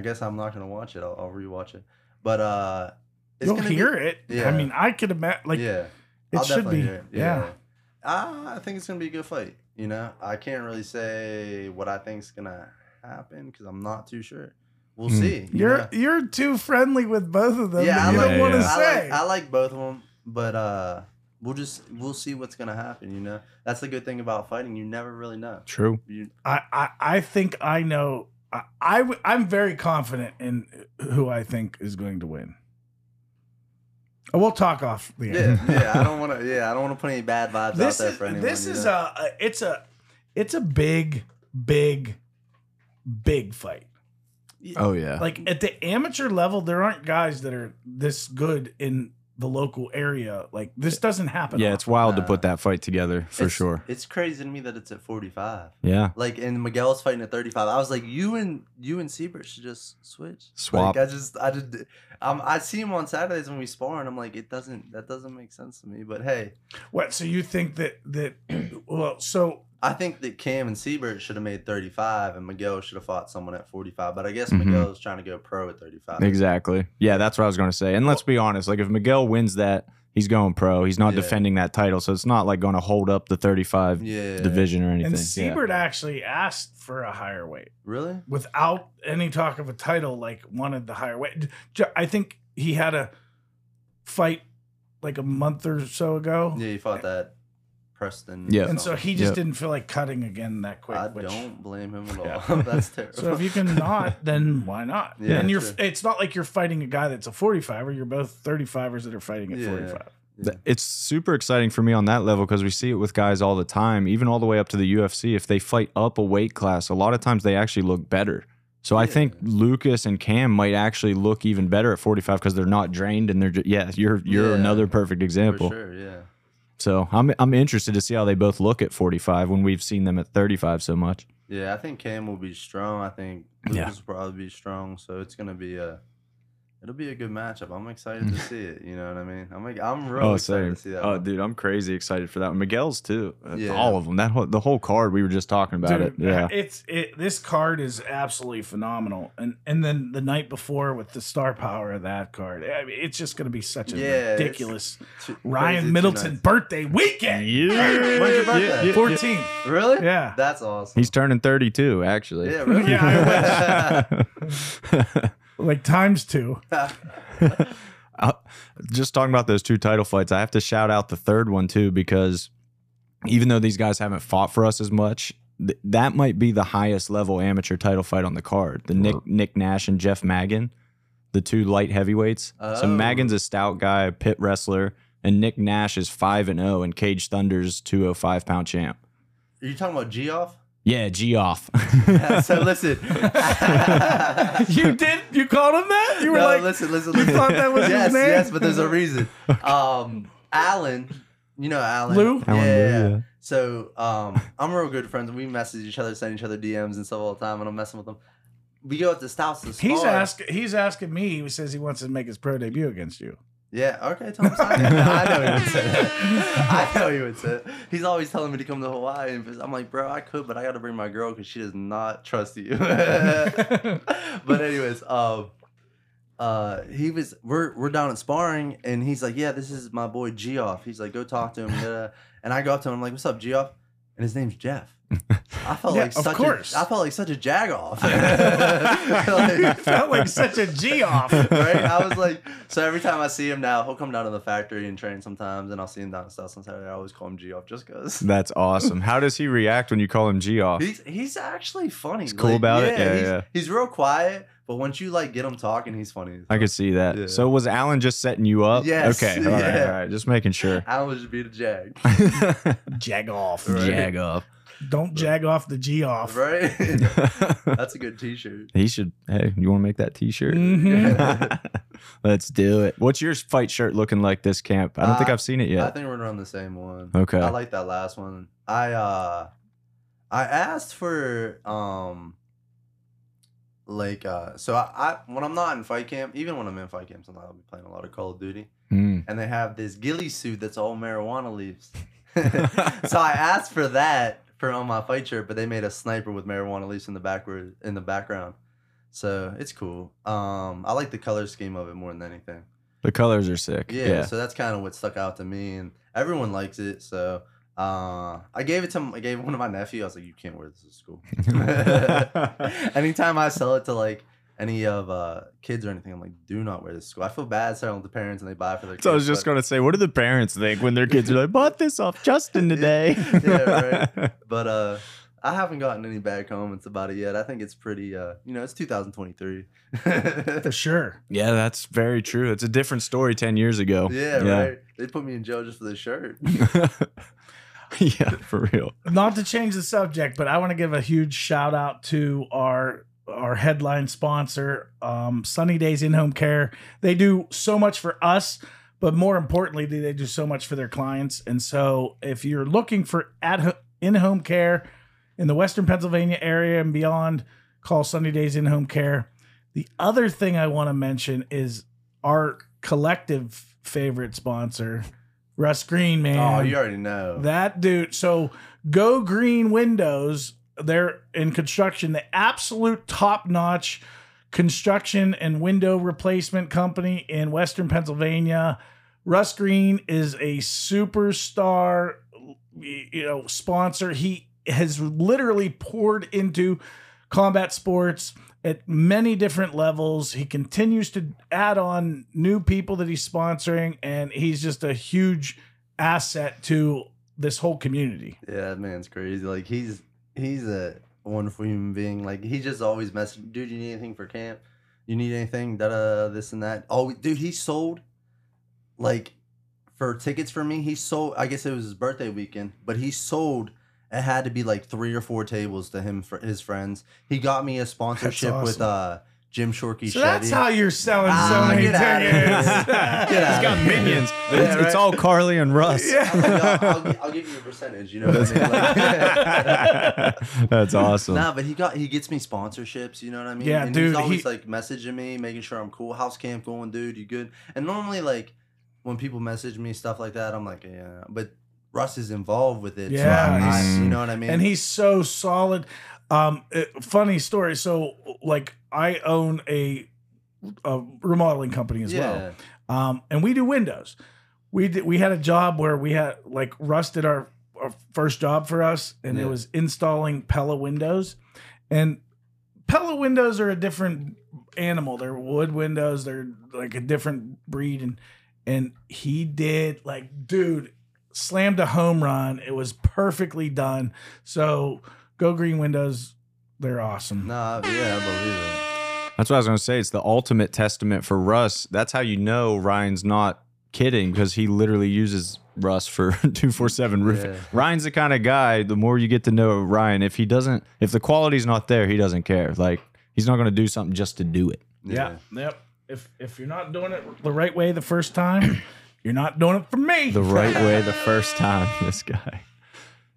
guess I'm not going to watch it. I'll rewatch it. But it's you'll hear it. Yeah. I mean, I could imagine. Like, yeah. It should be. Hear it. Yeah. I think it's going to be a good fight. You know, I can't really say what I think's gonna happen because I'm not too sure. We'll see. You're too friendly with both of them. Yeah, I like both of them, but we'll see what's gonna happen. You know, that's the good thing about fighting. You never really know. True. I think I know. I'm very confident in who I think is going to win. We'll talk off the end. Yeah, I don't want to put any bad vibes out there for anyone. This is it's a big fight. Oh yeah. Like at the amateur level, there aren't guys that are this good in the local area. Like this doesn't happen. Yeah, it's wild to put that fight together for sure. It's crazy to me that it's at 45. Yeah. Like and Miguel's fighting at 35. I was like, you and Siebert should just swap. Like, I just I see him on Saturdays when we spar and I'm like, that doesn't make sense to me. But hey. What, so you think that well, so I think that Cam and Siebert should have made 35 and Miguel should have fought someone at 45. But I guess Miguel's trying to go pro at 35. Exactly. Yeah, that's what I was going to say. And let's be honest. Like if Miguel wins that, he's going pro. He's not defending that title. So it's not like going to hold up the 35 division or anything. And Siebert actually asked for a higher weight. Really? Without any talk of a title, like wanted the higher weight. I think he had a fight like a month or so ago. Yeah, he fought that. Preston. Yeah. And so he just didn't feel like cutting again that quick. I don't blame him at all. That's terrible. So if you can not, then why not? Yeah, and it's not like you're fighting a guy that's a 45er. You're both 35ers that are fighting at 45. Yeah. It's super exciting for me on that level because we see it with guys all the time, even all the way up to the UFC. If they fight up a weight class, a lot of times they actually look better. So I think Lucas and Cam might actually look even better at 45 because they're not drained and they're just, you're another perfect example. For sure, yeah. So I'm interested to see how they both look at 45 when we've seen them at 35 so much. Yeah, I think Cam will be strong. I think Lucas will probably be strong. So it's gonna be it'll be a good matchup. I'm excited to see it. You know what I mean? I'm really excited to see that. Oh, dude, I'm crazy excited for that one. Miguel's too. Yeah. All of them. The whole card we were just talking about it. Yeah, this card is absolutely phenomenal. And then the night before with the star power of that card, I mean, it's just going to be such a ridiculous Ryan Middleton birthday weekend. Yeah, when's your birthday? 14. Really? Yeah, that's awesome. He's turning 32 actually. Yeah, really. Yeah, I wish. Like times 2. Just talking about those two title fights, I have to shout out the third one too, because even though these guys haven't fought for us as much, that might be the highest level amateur title fight on the card. The Nick Nash and Jeff Magan, the two light heavyweights. Oh. So Magan's a stout guy, a pit wrestler, and Nick Nash is 5-0 and Cage Thunder's 205-pound champ. Are you talking about G-Off? Yeah, G-Off. Yeah, so listen. You called him that? You were listen. You thought that was his name? Yes, but there's a reason. Alan, you know Alan. Lou? Yeah. Alan Lou. So I'm real good friends. We message each other, send each other DMs and stuff all the time, and I'm messing with them. We go up to Stouts and Scar. He's asking me. He says he wants to make his pro debut against you. Yeah, okay, Tom. I know he would say that. I know he would say it. He's always telling me to come to Hawaii. And I'm like, bro, I could, but I got to bring my girl because she does not trust you. But anyways, he was we're down at sparring, and he's like, yeah, this is my boy G-Off. He's like, go talk to him. And I go up to him. I'm like, what's up, G-Off? And his name's Jeff. I felt like such a jag-off. Like, felt like such a G-off. Right? I was like, so every time I see him now, he'll come down to the factory and train sometimes, and I'll see him down south sometimes. I always call him G-off just because. That's awesome. How does he react when you call him G-off? He's actually funny. He's cool about it? Yeah, he's real quiet. But once you like get him talking, he's funny. I could see that. Yeah. So was Alan just setting you up? Yes. Okay. All right. All right. Just making sure. Alan was just being a jag. Jag off. Right? Jag off. Don't jag off the G off. Right. That's a good T-shirt. He should. Hey, you want to make that T-shirt? Mm-hmm. Let's do it. What's your fight shirt looking like this camp? I don't think I've seen it yet. I think we're running the same one. Okay. I like that last one. I asked for when I'm not in fight camp, even when I'm in fight camp, sometimes I'll be playing a lot of Call of Duty, and they have this ghillie suit that's all marijuana leaves. So I asked for that for on my fight shirt, but they made a sniper with marijuana leaves in the background. So it's cool. I like the color scheme of it more than anything. The colors are sick. Yeah. So that's kind of what stuck out to me, and everyone likes it. So. I gave it to him. I gave one of my nephew. I was like, you can't wear this to school. Anytime I sell it to like any of kids or anything, I'm like, do not wear this to school. I feel bad selling the parents and they buy it for their kids. So I was just going to say, what do the parents think when their kids are like, bought this off Justin today? Yeah, right. But I haven't gotten any bad comments about it yet. I think it's pretty, it's 2023. For sure. Yeah, that's very true. It's a different story 10 years ago. Yeah. Right. They put me in jail just for this shirt. Yeah, for real. Not to change the subject, but I want to give a huge shout out to our headline sponsor, Sunny Days In Home Care. They do so much for us, but more importantly, they do so much for their clients. And so if you're looking for in-home care in the Western Pennsylvania area and beyond, call Sunny Days In Home Care. The other thing I want to mention is our collective favorite sponsor, Russ Green, man. Oh, you already know. That dude. So Go Green Windows, they're in construction, the absolute top-notch construction and window replacement company in Western Pennsylvania. Russ Green is a superstar, sponsor. He has literally poured into combat sports at many different levels. He continues to add on new people that he's sponsoring, and he's just a huge asset to this whole community. Yeah, that man's crazy. Like he's a wonderful human being. Like he just always messaged, dude, you need anything for camp? You need anything? This and that. Oh, dude, he sold like for tickets for me. He sold. I guess it was his birthday weekend, but he sold. It had to be like 3 or 4 tables to him for his friends. He got me a sponsorship with Jim Shorty. So that's how you're selling so many tickets. He's got minions. It's all Carly and Russ. Yeah. I'll give you a percentage. You know what I mean? Like, that's awesome. Nah, but he gets me sponsorships. You know what I mean? Yeah, and dude. He's always like messaging me, making sure I'm cool. How's camp going, dude? You good? And normally like when people message me stuff like that, I'm like, yeah, but. Russ is involved with it. Yeah, so you know what I mean. And he's so solid. Funny story. So, like, I own a remodeling company as well, and we do windows. We had a job where we had like Russ did our first job for us, and it was installing Pella windows, and Pella windows are a different animal. They're wood windows. They're like a different breed. And he did, like, dude, slammed a home run. It was perfectly done. So Go Green Windows, they're awesome. Nah, yeah, I believe it. That's what I was going to say. It's the ultimate testament for Russ. That's how you know Ryan's not kidding, because he literally uses Russ for 247 roofing. Yeah. Ryan's the kind of guy, the more you get to know Ryan, if the quality's not there, he doesn't care. Like, he's not going to do something just to do it. Yeah. Yep. If you're not doing it the right way the first time, you're not doing it for me. The right way the first time, this guy.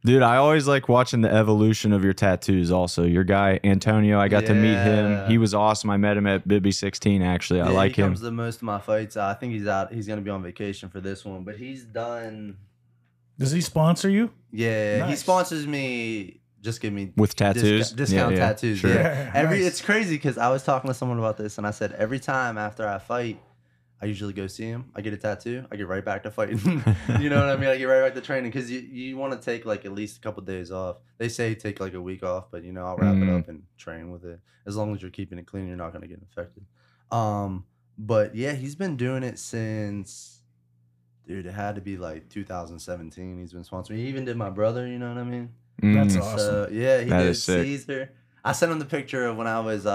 Dude, I always like watching the evolution of your tattoos also. Your guy, Antonio, I got to meet him. He was awesome. I met him at Bibby 16, actually. I like him. He comes to most of my fights. I think he's out. He's going to be on vacation for this one, but he's done. Does he sponsor you? Yeah, nice. He sponsors me. Just give me with tattoos, discount tattoos. Sure. Yeah. Nice. It's crazy because I was talking to someone about this, and I said every time after I fight, I usually go see him. I get a tattoo. I get right back to fighting. You know what I mean? I get right back to training because you want to take like at least a couple of days off. They say take like a week off, but you know I'll wrap it up and train with it. As long as you're keeping it clean, you're not going to get infected. But yeah, he's been doing it since, dude, it had to be like 2017. He's been sponsoring. He even did my brother. You know what I mean? That's awesome. So, yeah, he did Caesar. I sent him the picture of when I was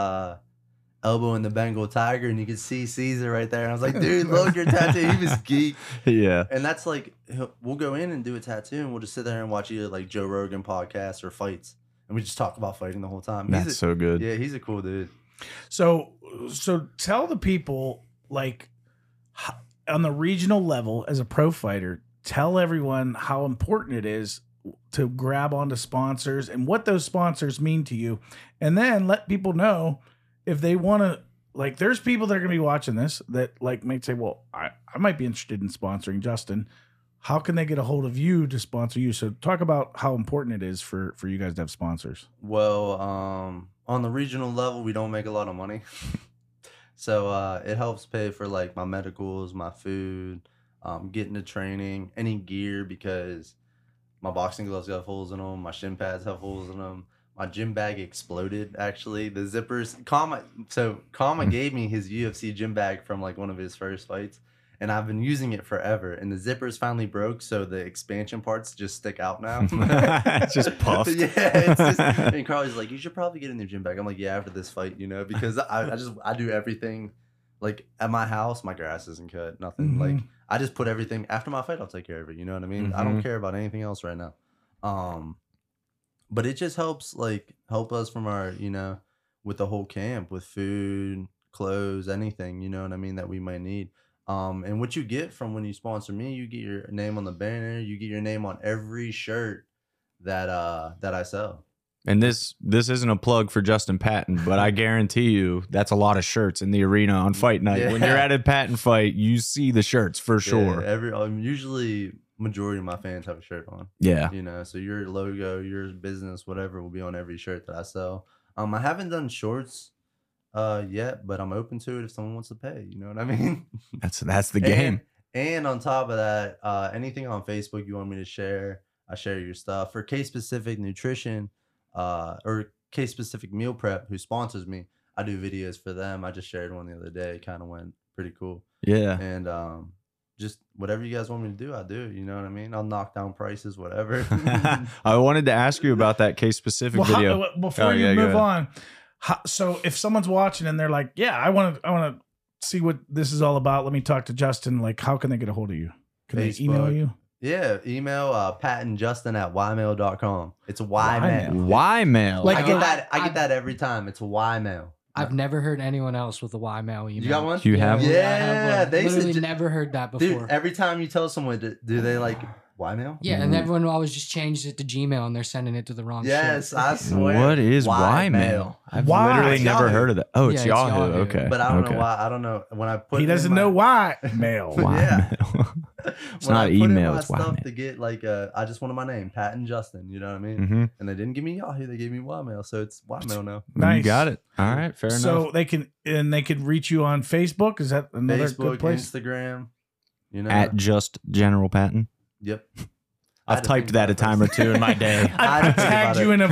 elbowing the Bengal tiger, and you could see Caesar right there. And I was like, dude, look, your tattoo. He was geeked. Yeah. And that's like, we'll go in and do a tattoo, and we'll just sit there and watch either like Joe Rogan podcasts or fights. And we just talk about fighting the whole time. That's so good. Yeah, he's a cool dude. So tell the people, like, on the regional level as a pro fighter, tell everyone how important it is to grab onto sponsors and what those sponsors mean to you. And then let people know if they want to, like, there's people that are going to be watching this that like might say, well, I might be interested in sponsoring Justin. How can they get a hold of you to sponsor you? So talk about how important it is for you guys to have sponsors. Well, on the regional level, we don't make a lot of money. So it helps pay for like my medicals, my food, getting to training, any gear, because my boxing gloves got holes in them. My shin pads have holes in them. My gym bag exploded, actually. The zippers. Karma gave me his UFC gym bag from, like, one of his first fights, and I've been using it forever. And the zippers finally broke, so the expansion parts just stick out now. It's just puffed. Yeah. It's just, and Carly's like, you should probably get a new gym bag. I'm like, yeah, after this fight, you know, because I do everything. Like, at my house, my grass isn't cut, nothing. Mm-hmm. Like, I just put everything after my fight. I'll take care of it. You know what I mean? Mm-hmm. I don't care about anything else right now. But it just helps, like, help us from our, you know, with the whole camp, with food, clothes, anything, you know what I mean, that we might need. And what you get from when you sponsor me, you get your name on the banner. You get your name on every shirt that I sell. And this isn't a plug for Justin Patton, but I guarantee you that's a lot of shirts in the arena on fight night. Yeah. When you're at a Patton fight, you see the shirts for sure. Yeah, usually majority of my fans have a shirt on. Yeah. You know, so your logo, your business, whatever will be on every shirt that I sell. I haven't done shorts yet, but I'm open to it if someone wants to pay. You know what I mean? That's the game. And on top of that, anything on Facebook you want me to share, I share your stuff. For Case Specific Nutrition, or Case Specific Meal Prep, who sponsors me, I do videos for them. I just shared one the other day. Kind of went pretty cool. Yeah. And just whatever you guys want me to do, I do. You know what I mean? I'll knock down prices, whatever. I wanted to ask you about that Case Specific video. Before you move on. So if someone's watching and they're like, yeah, I want to see what this is all about. Let me talk to Justin. Like, how can they get a hold of you? Can they email you? Yeah, email pattonjustin@ymail.com. It's ymail. Ymail. Like, I get that every time. It's ymail. I've never heard anyone else with a ymail email. You got one? You have one? Yeah, they literally never heard that before. Dude, every time you tell someone, do they like ymail? Yeah, and everyone always just changes it to Gmail, and they're sending it to the wrong. Yes, shit. I swear. What is ymail? I've literally never heard of that. Oh, it's Yahoo. Yahoo. Okay, but I don't know why. I don't know when I put. He doesn't know why mail. Yeah. It's when not I put email. In my it's stuff to get like I just wanted my name, Patton Justin. You know what I mean? Mm-hmm. And they didn't give me Yahoo, they gave me Ymail, so it's Ymail now. Nice. You got it. All right, fair enough. So they could reach you on Facebook. Is that another Facebook, good place? Instagram? You know, @JustGeneralPatton. Yep. I've typed that a time or two in my day. I've tagged you in a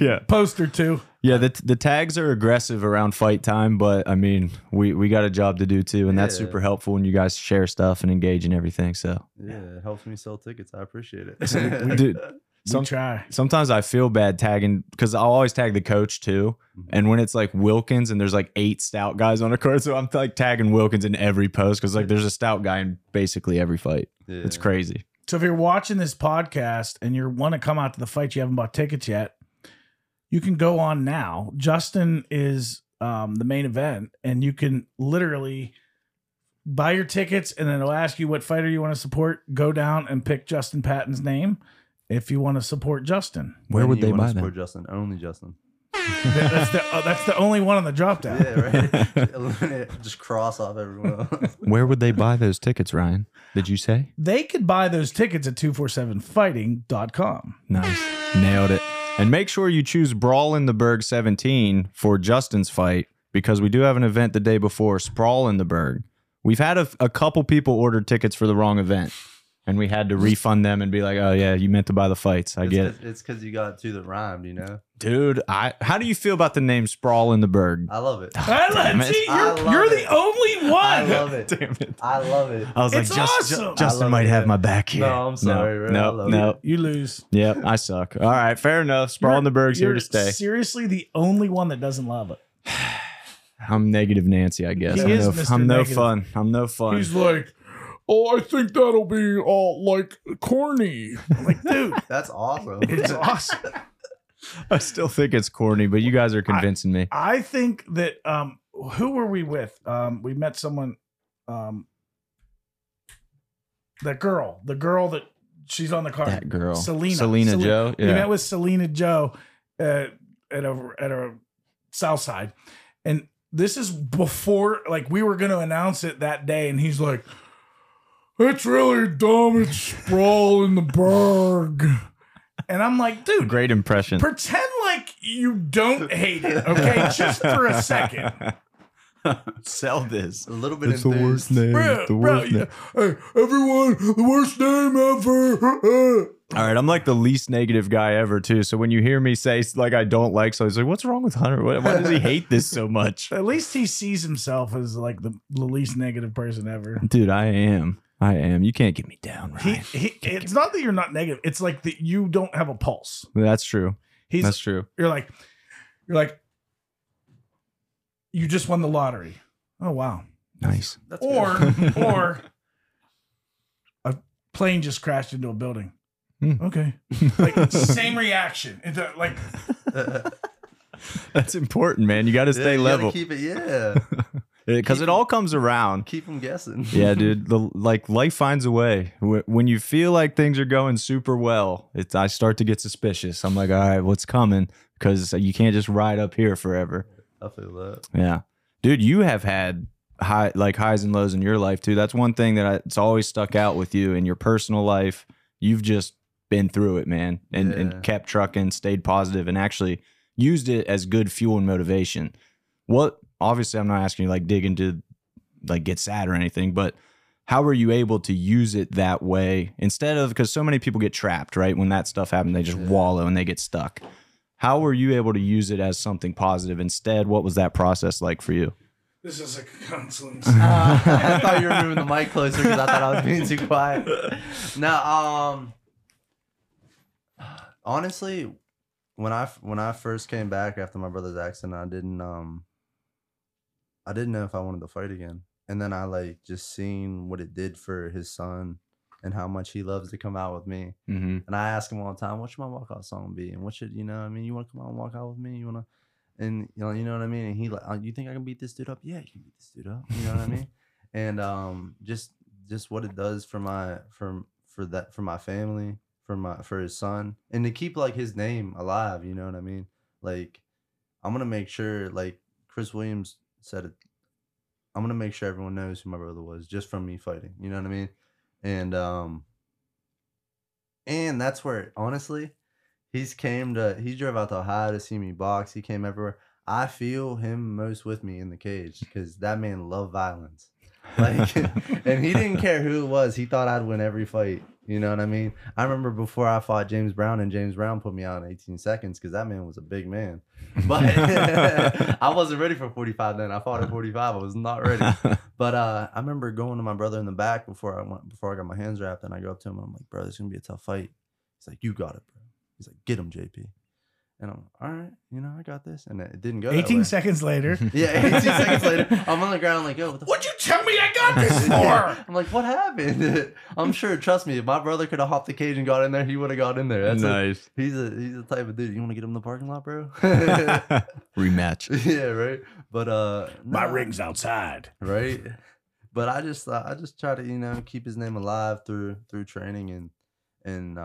yeah. post or two. Yeah, the tags are aggressive around fight time, but I mean, we got a job to do too, and yeah. that's super helpful when you guys share stuff and engage in everything. So yeah, it helps me sell tickets. I appreciate it. Sometimes I feel bad tagging because I'll always tag the coach too. And when it's like Wilkins and there's like 8 stout guys on a card, so I'm like tagging Wilkins in every post because like there's a stout guy in basically every fight. Yeah. It's crazy. So if you're watching this podcast and you want to come out to the fight, you haven't bought tickets yet, you can go on now. Justin is the main event, and you can literally buy your tickets, and then it'll ask you what fighter you want to support. Go down and pick Justin Patton's name if you want to support Justin. Where would they buy that? Justin, only Justin. That's the only one on the drop down. Yeah, right. Just cross off everyone else. Where would they buy those tickets, Ryan? Did you say? They could buy those tickets at 247fighting.com. Nice. Nailed it. And make sure you choose Brawl in the Burgh 17 for Justin's fight, because we do have an event the day before, Sprawl in the Burgh. We've had a couple people order tickets for the wrong event, and we had to refund them and be like, oh, yeah, you meant to buy the fights. I get it. It's because you got to the rhyme, you know? Dude, how do you feel about the name Sprawl in the Burgh? I love it. You're the only one. I love it. Damn it. I love it. I was awesome. Justin might have my back here. No, I'm sorry. No, you lose. Yeah, I suck. All right, fair enough. Sprawl in the Burgh's here to stay. Seriously, the only one that doesn't love it. I'm negative Nancy, I guess. I'm no fun. I'm no fun. He's like, oh, I think that'll be like corny. I'm like, dude, that's awesome. It's awesome. I still think it's corny, but you guys are convincing me. I think that who were we with? We met someone, the girl that she's on the card. That girl, Selena Joe. Yeah. We met with Selena Joe at a Southside, and this is before like we were going to announce it that day, and he's like, it's really dumb. It's Sprawl in the Burgh. And I'm like, dude. Great impression. Pretend like you don't hate it, okay? Just for a second. Sell this. A little bit of worst name. Bro, everyone, the worst name ever. All right, I'm like the least negative guy ever, too. So when you hear me say, like, I don't like, so I was like, what's wrong with Hunter? Why does he hate this so much? At least he sees himself as, like, the least negative person ever. Dude, I am. You can't get me down, Ryan. It's not that you're not negative. It's like that you don't have a pulse. That's true. That's true. You're like, you just won the lottery. Oh, wow. Nice. Or a plane just crashed into a building. Okay. Like, same reaction. It's like that's important, man. You got to stay level. Keep it, yeah. Because it all comes around. Keep them guessing. Yeah, dude. Like life finds a way. When you feel like things are going super well, I start to get suspicious. I'm like, all right, what's coming? Because you can't just ride up here forever. I feel that. Yeah, dude. You have had highs and lows in your life too. That's one thing that it's always stuck out with you in your personal life. You've just been through it, man, and kept trucking, stayed positive, and actually used it as good fuel and motivation. Obviously, I'm not asking you like dig into like get sad or anything, but how were you able to use it that way instead of, because so many people get trapped, right? When that stuff happens, they just wallow and they get stuck. How were you able to use it as something positive instead? What was that process like for you? This is a counseling. I thought you were moving the mic closer because I thought I was being too quiet. No, honestly, when I first came back after my brother's accident, I didn't know if I wanted to fight again. And then I like just seen what it did for his son and how much he loves to come out with me. Mm-hmm. And I ask him all the time, what should my walkout song be? And what should, you know what I mean? You want to come out and walk out with me? You want to, and you know what I mean? And he like, oh, you think I can beat this dude up? Yeah, you can beat this dude up. You know what I mean? And just what it does for my, for my family, for his son, and to keep like his name alive. You know what I mean? Like, I'm going to make sure, like Chris Williams said it, I'm gonna make sure everyone knows who my brother was just from me fighting. You know what I mean? And that's where honestly, he drove out to Ohio to see me box. He came everywhere. I feel him most with me in the cage because that man loved violence. Like, and he didn't care who it was. He thought I'd win every fight. You know what I mean? I remember before I fought James Brown, and James Brown put me out in 18 seconds because that man was a big man. But I wasn't ready for 45 then. I fought at 45. I was not ready. But I remember going to my brother in the back before I got my hands wrapped, and I go up to him and I'm like, "Bro, this is gonna be a tough fight." He's like, "You got it, bro." He's like, "Get him, JP." And I'm like, all right, you know, I got this. And it didn't go 18 seconds later. Yeah, 18 seconds later. I'm on the ground like, yo, what'd you tell me I got this for? I'm like, what happened? I'm sure, trust me, if my brother could have hopped the cage and got in there, he would have got in there. That's nice. Like, he's the type of dude, you want to get him in the parking lot, bro? Rematch. Yeah, right? But my ring's outside. Right? But I just try to, you know, keep his name alive through training and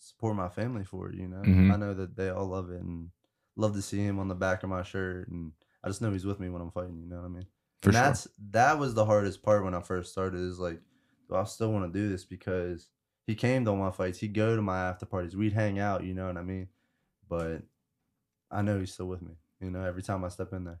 support my family for it, you know. Mm-hmm. I know that they all love it and love to see him on the back of my shirt, and I just know he's with me when I'm fighting, you know what I mean? For sure. That was the hardest part when I first started, is like, do I still want to do this? Because he came to all my fights, he'd go to my after parties, we'd hang out, you know what I mean? But I know he's still with me, you know, every time I step in there.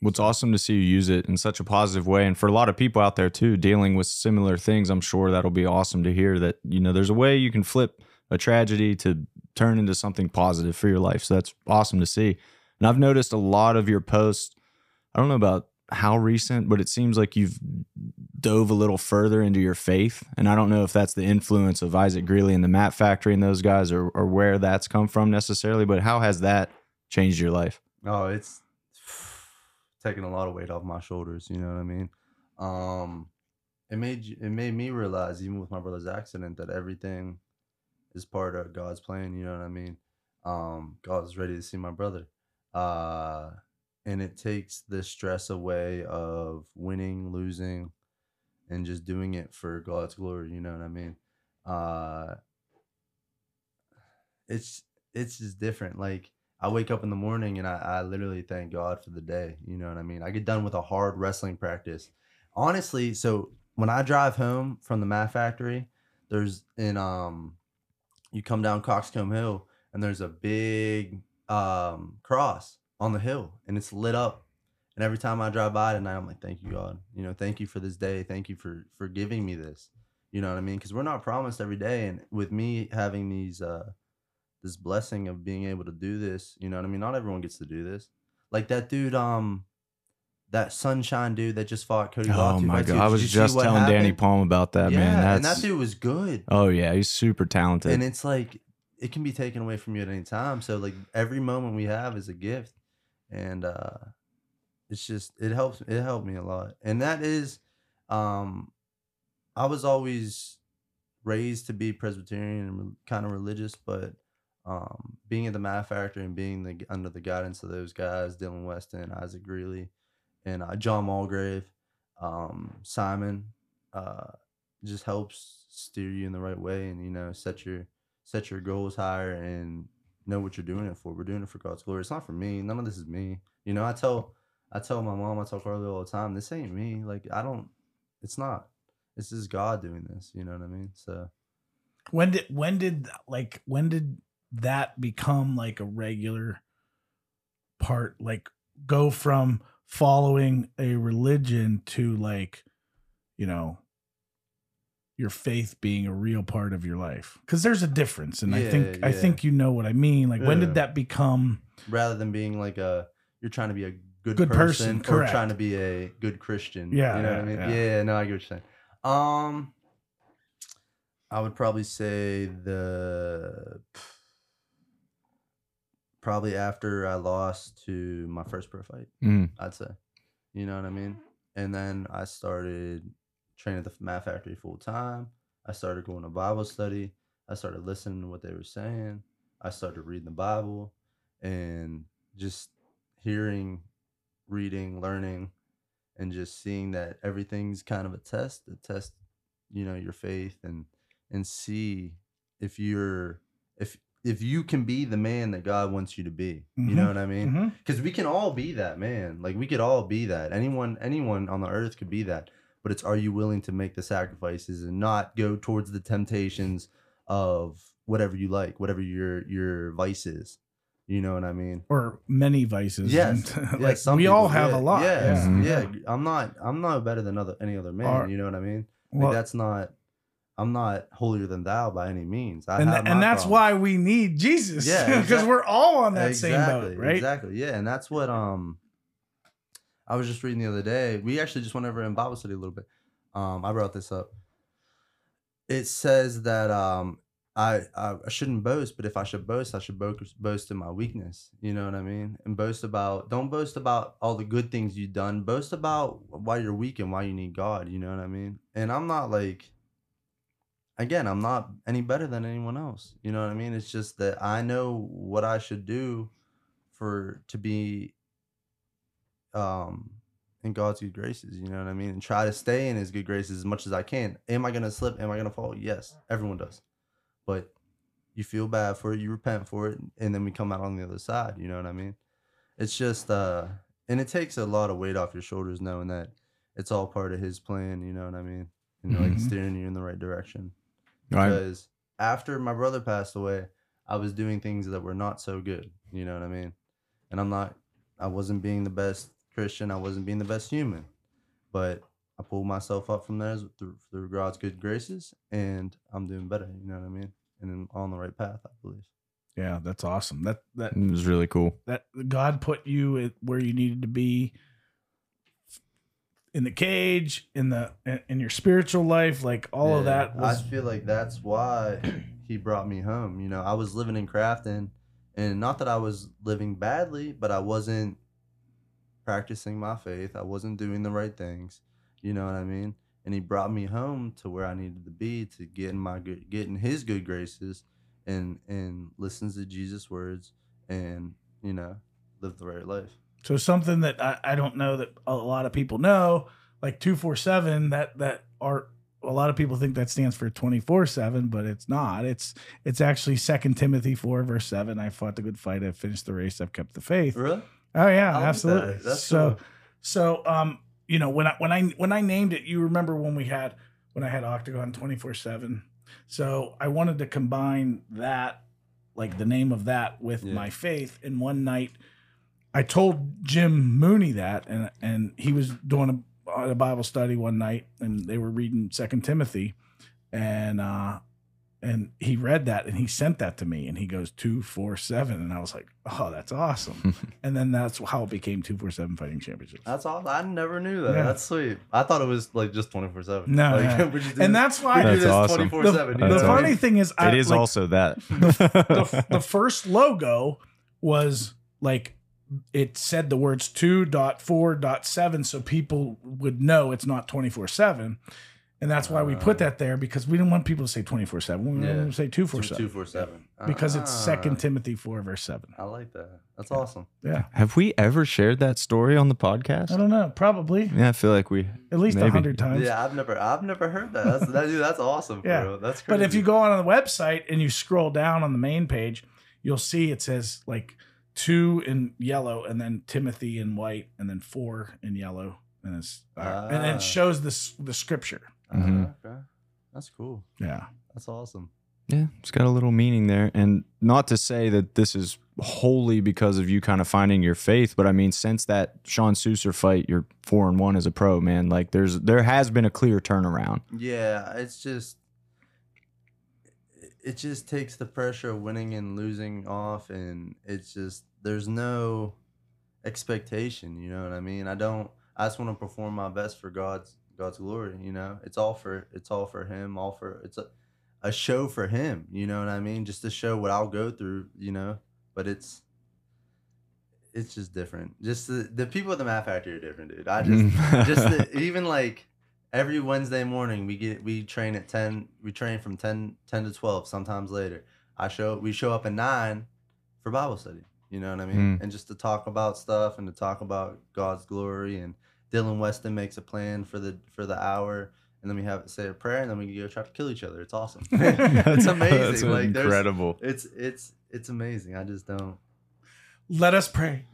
What's awesome to see you use it in such a positive way. And for a lot of people out there too, dealing with similar things, I'm sure that'll be awesome to hear that, you know, there's a way you can flip a tragedy to turn into something positive for your life. So that's awesome to see. And I've noticed a lot of your posts, I don't know about how recent, but it seems like you've dove a little further into your faith. And I don't know if that's the influence of Isaac Greeley and the Mat Factory and those guys, or where that's come from necessarily, but how has that changed your life? Oh, it's taking a lot of weight off my shoulders. You know what I mean? It made me realize, even with my brother's accident, that everything is part of God's plan, you know what I mean? God's ready to see my brother. And it takes the stress away of winning, losing, and just doing it for God's glory, you know what I mean? It's just different. Like, I wake up in the morning and I literally thank God for the day, you know what I mean? I get done with a hard wrestling practice. Honestly, so when I drive home from the Mat Factory, there's you come down Coxcomb Hill, and there's a big cross on the hill, and it's lit up. And every time I drive by tonight, I'm like, thank you, God. You know, thank you for this day. Thank you for giving me this. You know what I mean? Because we're not promised every day. And with me having these this blessing of being able to do this, you know what I mean? Not everyone gets to do this. Like that dude, that sunshine dude that just fought Cody. Oh my God! I was just telling Danny Palm about that, man. And that dude was good. Oh yeah, he's super talented. And it's like it can be taken away from you at any time. So like every moment we have is a gift, and it's just it helped me a lot. And that is, I was always raised to be Presbyterian and kind of religious, but being at the Mat Factory and being under the guidance of those guys, Dylan Weston, Isaac Greeley, and John Mulgrave, Simon, just helps steer you in the right way, and you know, set your goals higher and know what you're doing it for. We're doing it for God's glory. It's not for me. None of this is me. You know, I tell my mom, I tell Carly all the time, this ain't me. Like it's not. It's just God doing this. You know what I mean? So when did that become like a regular part? Like go from following a religion to, like, you know, your faith being a real part of your life, because there's a difference. And I think you know what I mean. Like, when did that become, rather than being like you're trying to be a good person, correct, or trying to be a good Christian? Yeah, you know what I mean? Yeah, no, I get what you're saying. I would probably say probably after I lost to my first pro fight, I'd say. You know what I mean? And then I started training at the Mat Factory full time. I started going to Bible study. I started listening to what they were saying. I started reading the Bible and just hearing, reading, learning, and just seeing that everything's kind of a test, you know, your faith, and see if you're, if you can be the man that God wants you to be. Mm-hmm. You know what I mean? Because we can all be that man. Like, we could all be that. Anyone on the earth could be that. But it's, are you willing to make the sacrifices and not go towards the temptations of whatever you like, whatever your vice is? You know what I mean? Or many vices. Yes. Like yes, we people, all have a lot. Yeah. Mm-hmm. Yeah. I'm not better than any other man. You know what I mean? Well, like that's not, I'm not holier than thou by any means. That's why we need Jesus. Yeah. Because we're all on that same boat, right? Exactly. Yeah. And that's what I was just reading the other day. We actually just went over in Bible study a little bit. I brought this up. It says that I shouldn't boast, but if I should boast, I should boast in my weakness. You know what I mean? And don't boast about all the good things you've done. Boast about why you're weak and why you need God. You know what I mean? And I'm not like, again, I'm not any better than anyone else. You know what I mean? It's just that I know what I should do to be in God's good graces. You know what I mean? And try to stay in his good graces as much as I can. Am I going to slip? Am I going to fall? Yes, everyone does. But you feel bad for it, you repent for it, and then we come out on the other side. You know what I mean? It's just, and it takes a lot of weight off your shoulders knowing that it's all part of his plan. You know what I mean? And like steering you in the right direction. Because after my brother passed away, I was doing things that were not so good. You know what I mean? And I wasn't being the best Christian. I wasn't being the best human. But I pulled myself up from there through God's good graces, and I'm doing better. You know what I mean? And I'm on the right path, I believe. Yeah, that's awesome. That was really cool. That God put you at where you needed to be in the cage, in your spiritual life, like all of that. I feel like that's why he brought me home. You know, I was living in Crafton, and not that I was living badly, but I wasn't practicing my faith. I wasn't doing the right things. You know what I mean? And he brought me home to where I needed to be to get in his good graces and listens to Jesus' words and, you know, live the right life. So something that I don't know that a lot of people know, like 247, that are a lot of people think that stands for 24/7, but it's not. It's actually 2 Timothy 4:7. I fought the good fight. I finished the race. I've kept the faith. Really? Oh yeah, absolutely. That's so cool. You know, when I named it, you remember when I had Octagon 24/7. So I wanted to combine that, like the name of that, with my faith. And one night, I told Jim Mooney that, and he was doing a Bible study one night, and they were reading 2 Timothy, and he read that, and he sent that to me, and he goes 247, and I was like, "Oh, that's awesome!" And then that's how it became 247 Fighting Championships. That's awesome. I never knew that. Yeah. That's sweet. I thought it was like just 24/7. No, like, no. And that's why I do this 24/7. The funny thing is, it is like, also that the first logo was like it said the words 2.4.7, so people would know it's not 24/7. And that's why we put that there, because we didn't want people to say 24/7. We wanted them to say 247. 247. Because it's 2 Timothy 4:7. I like that. That's awesome. Yeah. Have we ever shared that story on the podcast? I don't know. Probably. Yeah, I feel like we at least 100 times. Yeah, I've never heard that. That's awesome, bro. That's crazy. But if you go on the website and you scroll down on the main page, you'll see it says like 2 in yellow, and then Timothy in white, and then 4 in yellow, and and it shows the scripture. Okay. That's cool. Yeah. That's awesome. Yeah. It's got a little meaning there. And not to say that this is wholly because of you kind of finding your faith, but I mean, since that Sean Souser fight, you're 4-1 as a pro, man. Like there has been a clear turnaround. Yeah. It's just, it just takes the pressure of winning and losing off. And it's just, there's no expectation. You know what I mean? I just want to perform my best for God's glory. You know, it's all for him, it's a show for him. You know what I mean? Just to show what I'll go through, you know, but it's just different. Just the people at the Mat Factory are different, dude. I even like every Wednesday morning we train at 10, we train from 10 to 12, sometimes later. We show up at 9 for Bible study. You know what I mean? And just to talk about stuff and to talk about God's glory, and Dylan Weston makes a plan for the hour, and then we have say a prayer, and then we go try to kill each other. It's awesome. It's amazing. That's like incredible. It's amazing. I just don't. Let us pray.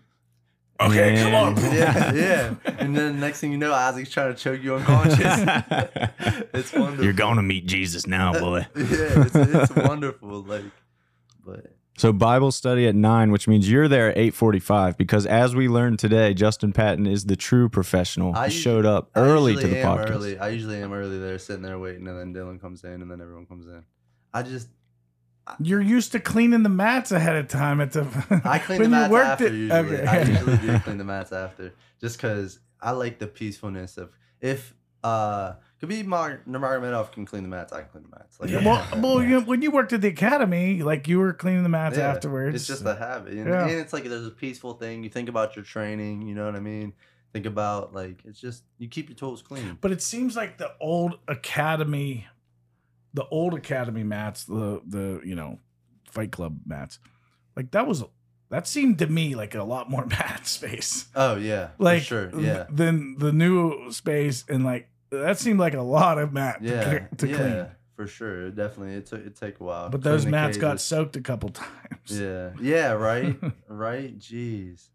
Okay, come on. Yeah. And then the next thing you know, Isaac's trying to choke you unconscious. It's wonderful. You're going to meet Jesus now, boy. Yeah, it's wonderful. Like, but So Bible study at 9, which means you're there at 8:45, because as we learned today, Justin Patton is the true professional. He showed up early to the podcast. I usually am early there, sitting there waiting, and then Dylan comes in, and then everyone comes in. You're used to cleaning the mats ahead of time. I clean the mats after usually. Okay. I usually do clean the mats after, just because I like the peacefulns of Mark Meadows can clean the mats, I can clean the mats. Like, when you worked at the academy, like, you were cleaning the mats afterwards. It's just a habit. And it's like there's a peaceful thing. You think about your training, you know what I mean? Think about, like, it's just you keep your toes clean. But it seems like the old academy mats, the Fight Club mats, like that seemed to me like a lot more mat space. Oh yeah. Like, for sure. Yeah. Than the new space, and like that seemed like a lot of mat to clean. Yeah, for sure. Definitely. It took a while. But those mats got soaked a couple times. Yeah. Yeah, right? Right? Jeez.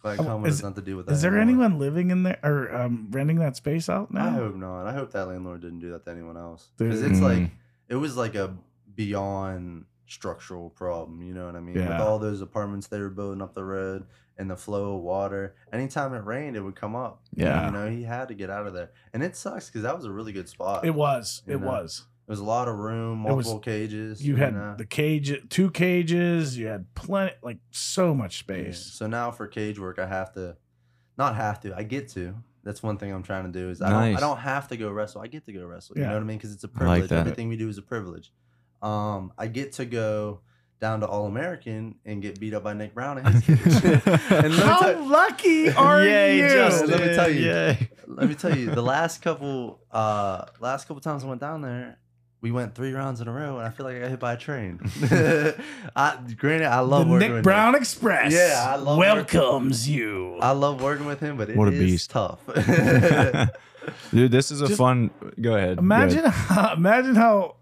Glad Karma has nothing to do with that. Is there anyone living in there or renting that space out now? I hope not. I hope that landlord didn't do that to anyone else. Because it's like, it was like a beyond structural problem, you know what I mean? Yeah. With all those apartments they were building up the road, and the flow of water, anytime it rained it would come up. Yeah, you know, he had to get out of there, and it sucks because that was a really good spot. It was a lot of room, multiple cages. You had the cage, 2 cages, you had plenty, like, so much space. So now for cage work, I get to. That's one thing I'm trying to do is I don't have to go wrestle. I get to go wrestle. You know what I mean? Because it's a privilege. Like, everything we do is a privilege. I get to go down to All-American and get beat up by Nick Brown and his kids. Lucky are you? Justin. Let me tell you. Yay. Let me tell you. The last couple times I went down there, we went 3 rounds in a row, and I feel like I got hit by a train. I love the working with Nick Brown him. Express. Yeah, I love welcomes you. I love working with him, but it is tough. Dude, this is fun. Go ahead. Imagine how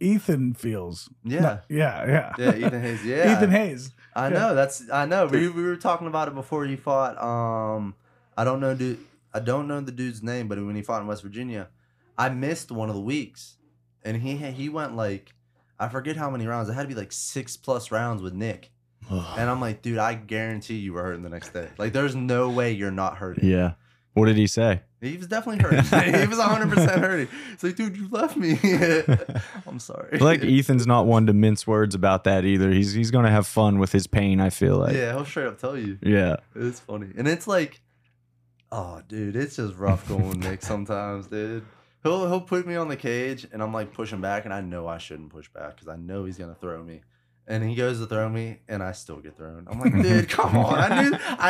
Ethan feels. Yeah. Ethan Hayes. Yeah. Ethan Hayes. I know. We were talking about it before you fought. I don't know the dude's name, but when he fought in West Virginia, I missed one of the weeks, and he went like, I forget how many rounds. It had to be like 6+ rounds with Nick. And I'm like, dude, I guarantee you were hurting the next day. Like, there's no way you're not hurting. Yeah. What did he say? He was definitely hurting. He was 100% hurting. It's like, dude, you left me. I'm sorry. Like, Ethan's not one to mince words about that either. He's going to have fun with his pain, I feel like. Yeah, he'll straight up tell you. Yeah. It's funny. And it's like, oh, dude, it's just rough going with Nick sometimes, dude. He'll put me on the cage, and I'm, like, pushing back, and I know I shouldn't push back because I know he's going to throw me. And he goes to throw me, and I still get thrown. I'm like, dude, come on. I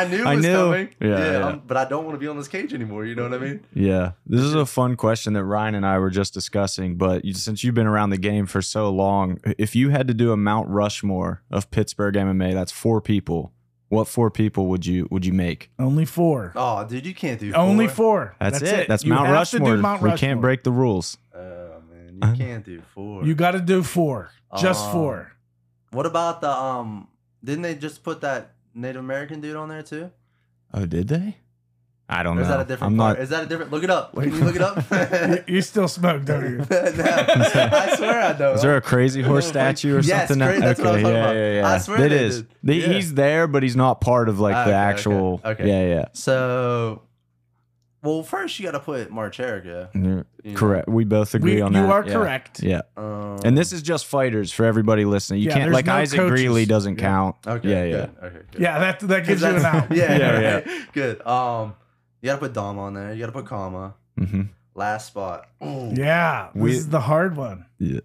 knew it was coming. Yeah. But I don't want to be on this cage anymore. You know what I mean? Yeah. This is a fun question that Ryan and I were just discussing. But since you've been around the game for so long, if you had to do a Mount Rushmore of Pittsburgh MMA, that's 4 people. What 4 people would you make? Only 4. Oh, dude, you can't do 4. Only 4. That's it. That's Mount Rushmore. We can't break the rules. Oh, man. You can't do 4. You got to do 4. Just 4. What about the didn't they just put that Native American dude on there too? Oh, did they? I don't know. Is that a different part? Is that a different? Look it up. Can you look it up? You still smoke, don't you? No, I swear I don't. Is there a crazy horse statue or something? Yes, that's what I was talking about. Yeah. I swear it is. He's there, but he's not part of like the actual. Okay. Yeah. So, well, first you got to put Marcherica. Yeah. Correct. We both agree on that. You are correct. Yeah. And this is just fighters for everybody listening. You can't, like, no, Isaac coaches. Greeley doesn't count. Okay. Yeah. Okay, good. Yeah, that gives you an out. Yeah. Good. You got to put Dom on there. You got to put Karma. Mm-hmm. Last spot. Ooh. Yeah. This is the hard one. Yeah.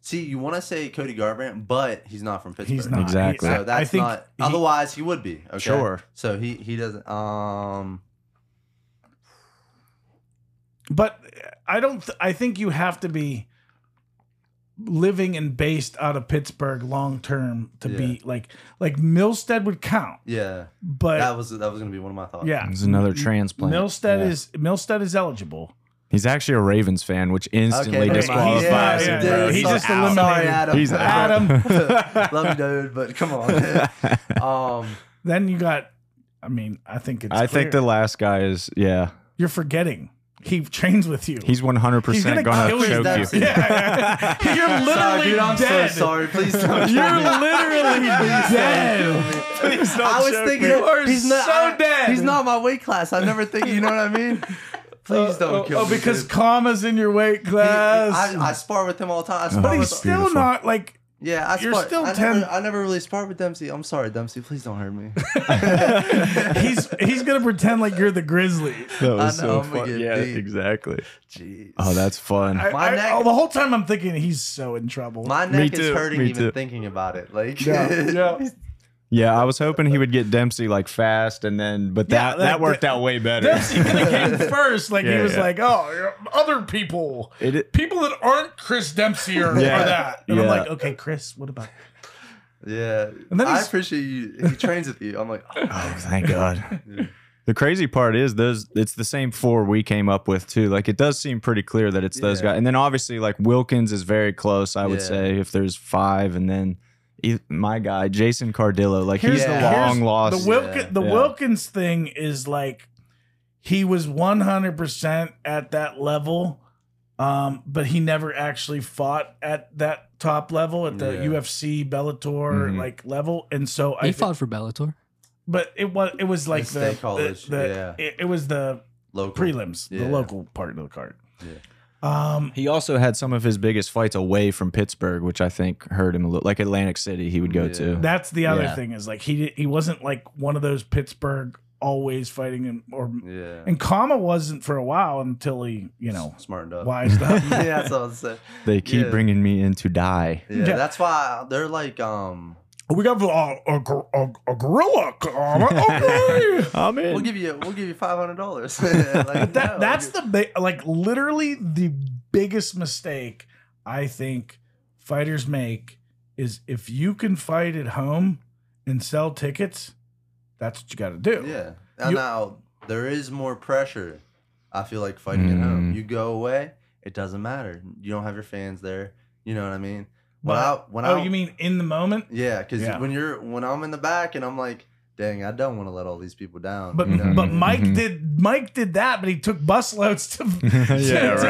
See, you want to say Cody Garbrandt, but he's not from Pittsburgh. He's not. Exactly. So that's not. Otherwise, he would be. Okay? Sure. So he doesn't. But I don't. I think you have to be living and based out of Pittsburgh long term to be like Milstead would count. Yeah. But that was gonna be one of my thoughts. Yeah. There's another transplant. Milstead is eligible. He's actually a Ravens fan, which instantly disqualifies him. Yeah. He's just eliminated. Sorry, Adam. He's Adam. Love you, dude, but come on. Then you got. I mean, I think it's. I think the last guy is. Yeah. You're forgetting. He trains with you. He's 100% gonna choke you. Yeah. You're literally dead. I'm so sorry. Please don't. You're literally dead. Please don't. I was thinking he's not so dead. He's not my weight class. I never think. You know what I mean? Please don't kill me. Oh, because Karma's in your weight class. I spar with him all the time. But he's still beautiful. Not like. Yeah, I never really sparred with Dempsey. I'm sorry, Dempsey. Please don't hurt me. he's gonna pretend like you're the Grizzly. That was so fun. Yeah, deep. Exactly. Jeez. Oh, that's fun. My neck, the whole time I'm thinking he's so in trouble. My neck is hurting even thinking about it. Like, yeah. Yeah, I was hoping he would get Dempsey like fast, and then that worked out way better. Dempsey kind of came first, like he was like, "Oh, other people that aren't Chris Dempsey are that." And I'm like, "Okay, Chris, what about?" Yeah, and then I appreciate you. He trains with you. I'm like, "Oh, thank God." Yeah. The crazy part is it's the same four we came up with too. Like it does seem pretty clear that it's those guys, and then obviously like Wilkins is very close. I would say if there's five, and then. My guy, Jason Cardillo, like he's the long loss. The Wilkins thing is like he was 100% at that level, but he never actually fought at that top level at the UFC Bellator like level, and so he fought for Bellator, but it was like it was the local prelims, the local part of the card. Yeah. He also had some of his biggest fights away from Pittsburgh, which I think hurt him a little. Like Atlantic City, he would go to. That's the other thing is like he wasn't like one of those Pittsburgh always fighting and Kama wasn't for a while until he smartened up, wised up. Yeah, that's what I was saying. They keep bringing me in to die. Yeah, that's why they're like we got a gorilla. Okay, I'm in. We'll give you $500. Like, literally the biggest mistake I think fighters make is if you can fight at home and sell tickets, that's what you got to do. Yeah, and now there is more pressure. I feel like fighting at home. You go away, it doesn't matter. You don't have your fans there. You know what I mean? You mean in the moment? Yeah, because when I'm in the back and I'm like, dang, I don't want to let all these people down. But Mike did that, but he took busloads to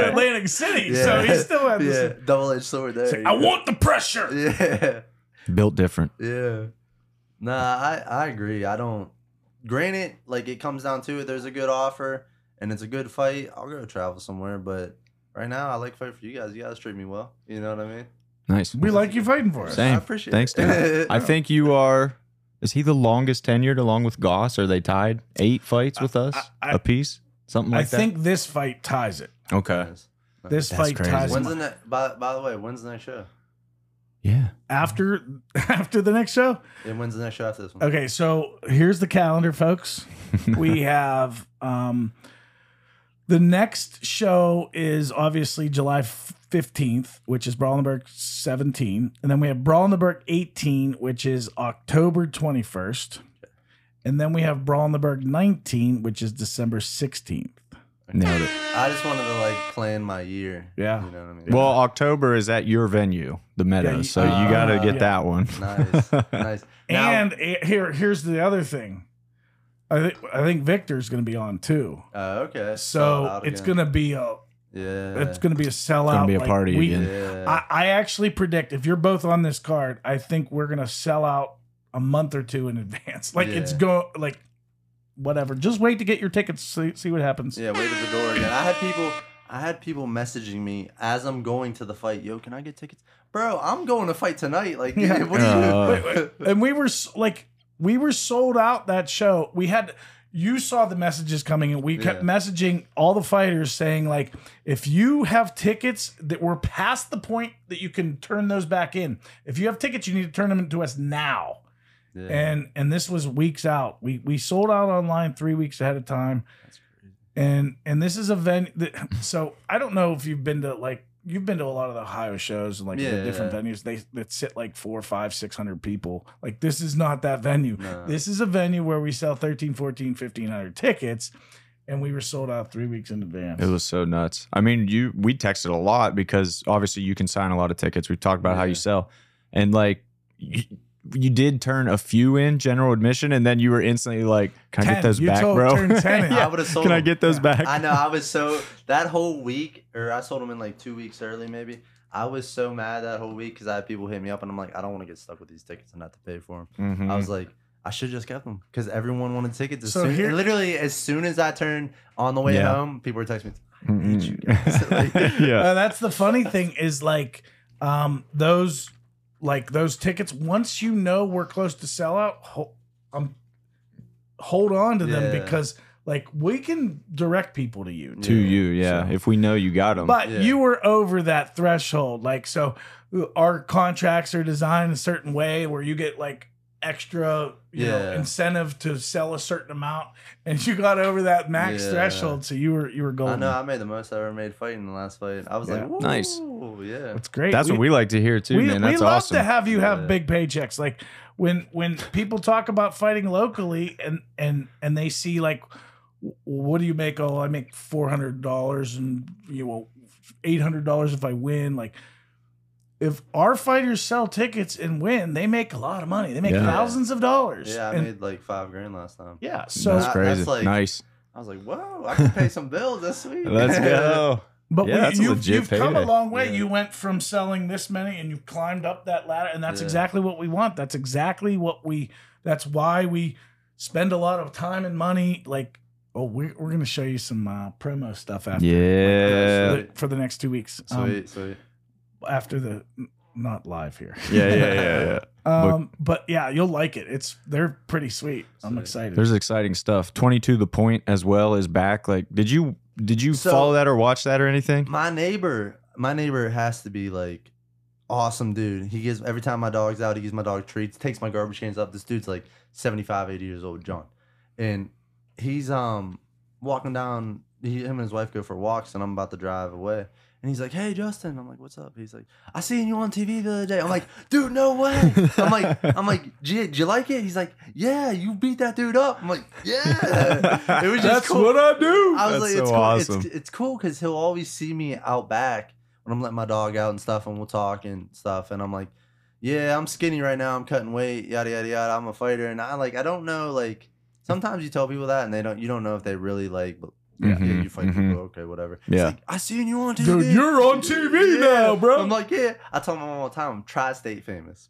Atlantic City, so he still had this double-edged sword there. Like, I want the pressure. Yeah, built different. Yeah, nah, I agree. I don't. Granted, like it comes down to it. There's a good offer and it's a good fight. I'll go travel somewhere, but right now I like fight for you guys. You guys treat me well. You know what I mean? Nice. We like you fighting for us. Same. I appreciate it. Thanks, dude. I think you are. Is he the longest tenured along with Goss? Are they tied? 8 fights with us a piece? Something like that? I think this fight ties it. Okay. That's crazy. When's the next, by the way, when's the next show? Yeah. After the next show? And when's the next show after this one? Okay, so here's the calendar, folks. We have the next show is obviously July 15th, which is Brawl in the Burgh 17. And then we have Brawl in the Burgh 18, which is October 21st. And then we have Brawl in the Burgh 19, which is December 16th. Nailed it. I just wanted to like plan my year. Yeah. You know what I mean? Well, October is at your venue, the Meadows. So you got to get that one. Nice. Nice. And here's the other thing. I think Victor's going to be on too. Okay. So it's going to be a... Yeah, it's gonna be a sellout. It's gonna be a party again. Yeah. I actually predict if you're both on this card, I think we're gonna sell out a month or two in advance. Like whatever. Just wait to get your tickets. See what happens. Yeah, wait at the door again. I had people messaging me as I'm going to the fight. Yo, can I get tickets, bro? I'm going to fight tonight. Like, what do you? Wait. And we were sold out that show. We had. You saw the messages coming, and we kept messaging all the fighters saying, like, if you have tickets that were past the point that you can turn those back in, if you have tickets, you need to turn them into us now. Yeah. And this was weeks out. We sold out online 3 weeks ahead of time. That's crazy. And this is a venue. So I don't know if you've been to like you've been to a lot of the Ohio shows and like the different venues that sit like 400, 500, 600 people. Like this is not that venue. No. This is a venue where we sell 1,300, 1,400, 1,500 tickets, and we were sold out 3 weeks in advance. It was so nuts. I mean, we texted a lot because obviously you can sign a lot of tickets. We've talked about how you sell, and like you did turn a few in general admission, and then you were instantly like, can I get those back, bro? I would have sold them. Can I get those back? I know. I was so, that whole week, or I sold them in like 2 weeks early maybe. I was so mad that whole week because I had people hit me up, and I'm like, I don't want to get stuck with these tickets and not to pay for them. Mm-hmm. I was like, I should have just kept them because everyone wanted tickets. Literally, as soon as I turned on the way home, people were texting me, I need you guys. That's the funny thing is like, those tickets, once you know we're close to sellout, hold on to them, because like we can direct people to you. So, if we know you got them. But you were over that threshold. Like, so our contracts are designed a certain way where you get like extra you know, incentive to sell a certain amount, and you got over that max threshold, so you were golden. I know. I made the most I ever made fighting the last fight. I was like, whoa, nice, that's great. That's what we like to hear too, man. That's awesome. We love to have you have big paychecks. Like when people talk about fighting locally, and they see like, what do you make? Oh, I make $400, and $800 if I win. Like, if our fighters sell tickets and win, they make a lot of money. They make thousands of dollars. Yeah, I made like $5,000 last time. Yeah, so that's crazy. That's like, nice. I was like, whoa, I can pay some bills. That's sweet. Let's go. But you've come a long way. Yeah. You went from selling this many, and you've climbed up that ladder, and that's exactly what we want. That's exactly what that's why we spend a lot of time and money. Like, oh, we're going to show you some promo stuff after. Yeah. For the next 2 weeks. Sweet. After the not live here. Yeah. But yeah, you'll like it. They're pretty sweet. I'm excited. There's exciting stuff. 22 The Point as well is back. Like, did you follow that or watch that or anything? My neighbor has to be like awesome dude. He gives, every time my dog's out, he gives my dog treats, takes my garbage cans up. This dude's like 75, 80 years old, John. And he's walking down, him and his wife go for walks, and I'm about to drive away. And he's like, "Hey, Justin." I'm like, "What's up?" He's like, "I seen you on TV the other day." I'm like, "Dude, no way." I'm like, "Did you like it?" He's like, "Yeah, you beat that dude up." I'm like, "Yeah." It was just that's cool. What I do. I was that's like, so it's cool. Awesome. It's cool because he'll always see me out back when I'm letting my dog out and stuff, and we'll talk and stuff. And I'm like, "Yeah, I'm skinny right now. I'm cutting weight. Yada yada yada. I'm a fighter." And I don't know. Like sometimes you tell people that, and you don't know if they really like. Yeah, you fight people, okay, whatever. Yeah. It's like, "I seen you on TV. Dude, you're on TV now, bro." I'm like, yeah. I tell my mom all the time, I'm tri-state famous.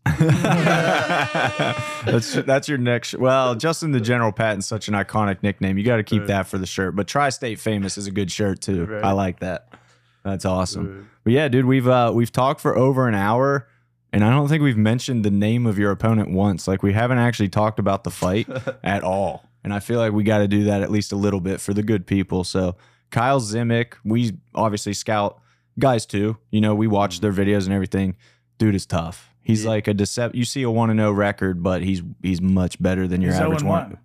that's your next. Well, Justin the General Patton's such an iconic nickname. You got to keep that for the shirt. But tri-state famous is a good shirt too. Right. I like that. That's awesome. Right. But yeah, dude, we've talked for over an hour, and I don't think we've mentioned the name of your opponent once. Like, we haven't actually talked about the fight at all. And I feel like we got to do that at least a little bit for the good people. So Kyle Zimick, we obviously scout guys too. We watch their videos and everything. Dude is tough. He's like a you see a 1-0 record, but he's much better than your average 1-0.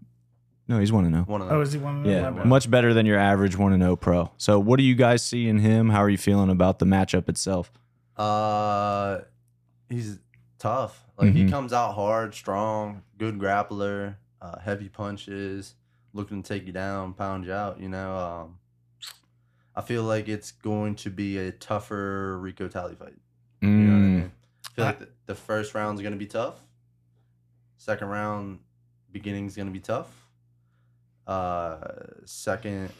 No, he's 1-0. Oh, is he 1-0? Yeah, much better than your average 1-0 pro. So what do you guys see in him? How are you feeling about the matchup itself? He's tough. Like he comes out hard, strong, good grappler. Heavy punches, looking to take you down, pound you out. I feel like it's going to be a tougher Rico Talley fight. You know what I mean? I feel like the first round's going to be tough. Second round, beginning's going to be tough. And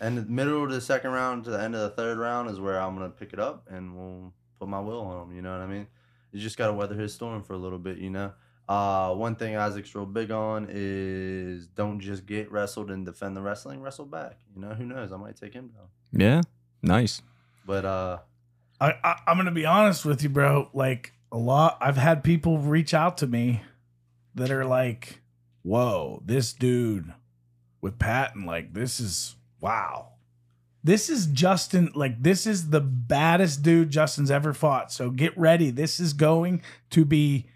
the middle of the second round to the end of the third round is where I'm going to pick it up, and we'll put my will on him. You know what I mean? You just got to weather his storm for a little bit, One thing Isaac's real big on is don't just get wrestled and defend the wrestling, wrestle back. Who knows? I might take him down. Yeah, nice. But I'm gonna be honest with you, bro. Like I've had people reach out to me that are like, "Whoa, this dude with Patton, like this is wow. This is Justin, like this is the baddest dude Justin's ever fought. So get ready. This is going to be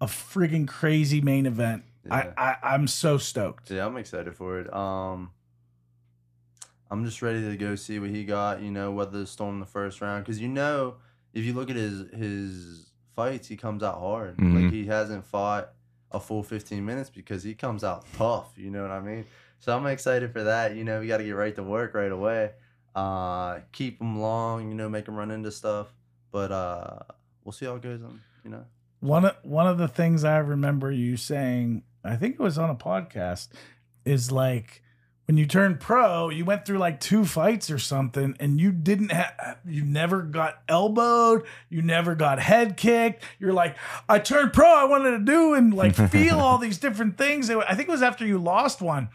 a friggin' crazy main event." Yeah. I'm so stoked. Yeah, I'm excited for it. I'm just ready to go see what he got, whether the storm in the first round. Because, if you look at his fights, he comes out hard. Like, he hasn't fought a full 15 minutes because he comes out tough. You know what I mean? So I'm excited for that. We got to get right to work right away. Keep him long, make him run into stuff. But we'll see how it goes on. One of the things I remember you saying, I think it was on a podcast, is like when you turned pro, you went through like 2 fights or something, and you didn't have, you never got elbowed, you never got head kicked. You're like, I turned pro, I wanted to do and like feel all these different things. I think it was after you lost one,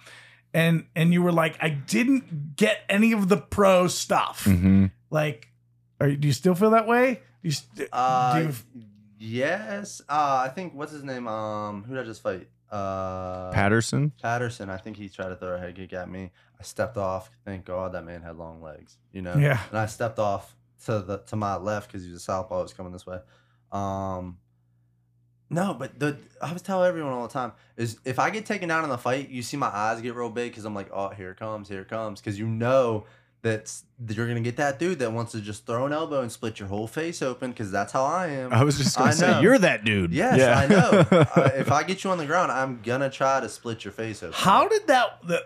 and you were like, I didn't get any of the pro stuff. Mm-hmm. Like, do you still feel that way? Yes. I think, what's his name? Who did I just fight? Patterson. I think he tried to throw a head kick at me. I stepped off. Thank God that man had long legs, you know? Yeah. And I stepped off to my left because he was a southpaw. It was coming this way. No, but I always tell everyone all the time is if I get taken down in the fight, you see my eyes get real big because I'm like, oh, here it comes. Because you know that you're going to get that dude that wants to just throw an elbow and split your whole face open, because that's how I am. I was just going to say, you're that dude. Yes, yeah. I know. If I get you on the ground, I'm going to try to split your face open. How did the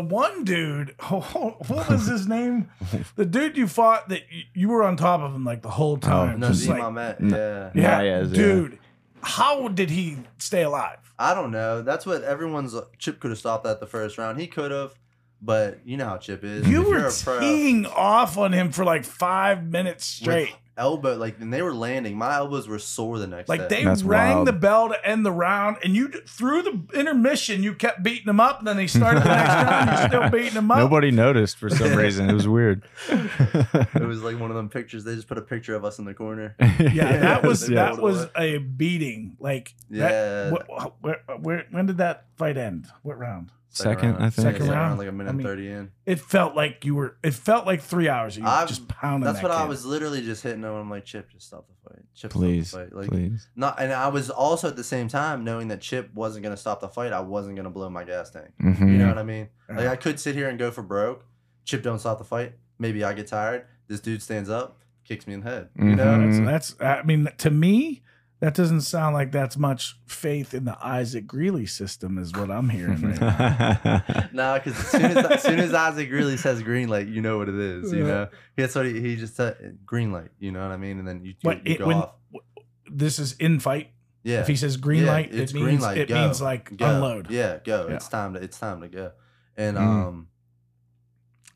one dude, what was his name? The dude you fought that you were on top of him like the whole time. Oh, no, just like, Mat. Yeah. Yeah, dude. Yeah. How did he stay alive? I don't know. That's what everyone's – Chip could have stopped that the first round. He could have. But you know how Chip is. You were teeing off on him for like 5 minutes straight. Elbow, like, and they were landing. My elbows were sore the next day. Like, they rang the bell to end the round, and you, through the intermission, you kept beating them up. Then they started the next round, you're still beating them up. Nobody noticed for some reason. It was weird. It was like one of them pictures. They just put a picture of us in the corner. Yeah, that was a beating. Like, yeah. When did that fight end? What round? Second round. I think. Second round, like a minute 30 in. It felt like it felt like 3 hours. You were just pounding. That's what I was literally just hitting on. I'm like, Chip, just stop the fight. Chip, please, stop the fight. Like, please. Not, and I was also at the same time knowing that Chip wasn't going to stop the fight. I wasn't going to blow my gas tank. Mm-hmm. You know what I mean? Like, I could sit here and go for broke. Chip don't stop the fight. Maybe I get tired. This dude stands up, kicks me in the head. Mm-hmm. You know? So I mean, to me, that doesn't sound like that's much faith in the Isaac Greeley system, is what I'm hearing right now. No, because as soon as Isaac Greeley says green light, you know what it is. You know, that's what he just said, green light. You know what I mean? And then you go off. This is in fight. Yeah. If he says green light, it means green light. It means like go. Unload. Yeah, go. Yeah. It's time to go. And I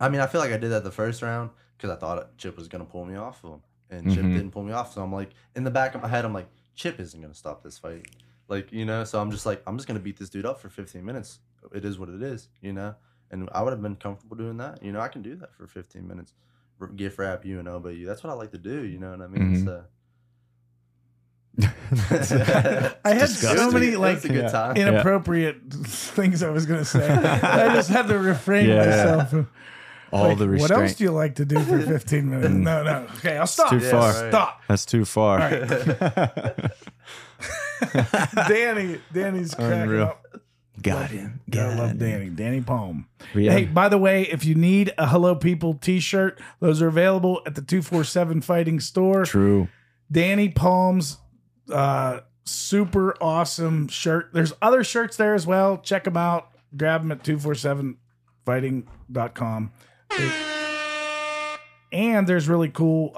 mean, I feel like I did that the first round because I thought Chip was gonna pull me off of him, and Chip didn't pull me off. So I'm like, in the back of my head, I'm like, Chip isn't going to stop this fight. Like, you know, so I'm just like, I'm just going to beat this dude up for 15 minutes. It is what it is, you know? And I would have been comfortable doing that. You know, I can do that for 15 minutes. Gift wrap you and elbow you. That's what I like to do, you know what I mean? So. I had so many, like, inappropriate things I was going to say. I just had to refrain myself. All like, the restraint. What else do you like to do for 15 minutes? No. Okay, I'll stop. It's too far. Right. Stop. That's too far. All right. Danny's cracking up. Got him. I love Danny. Danny Palm. Yeah. Hey, by the way, if you need a Hello People t-shirt, those are available at the 247 Fighting Store. True. Danny Palm's super awesome shirt. There's other shirts there as well. Check them out. Grab them at 247fighting.com. And there's really cool.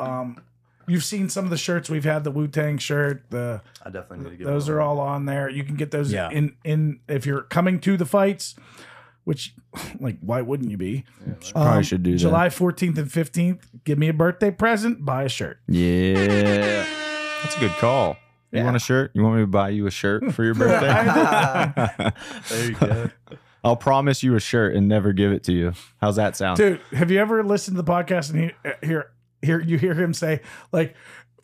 You've seen some of the shirts we've had, the Wu-Tang shirt. I definitely need to get those. Those are all on there. You can get those in if you're coming to the fights, which, like, why wouldn't you be? Yeah, probably should do that. July 14th and 15th. Give me a birthday present. Buy a shirt. Yeah, that's a good call. You want a shirt? You want me to buy you a shirt for your birthday? There you go. I'll promise you a shirt and never give it to you. How's that sound? Dude, have you ever listened to the podcast and you hear him say, like,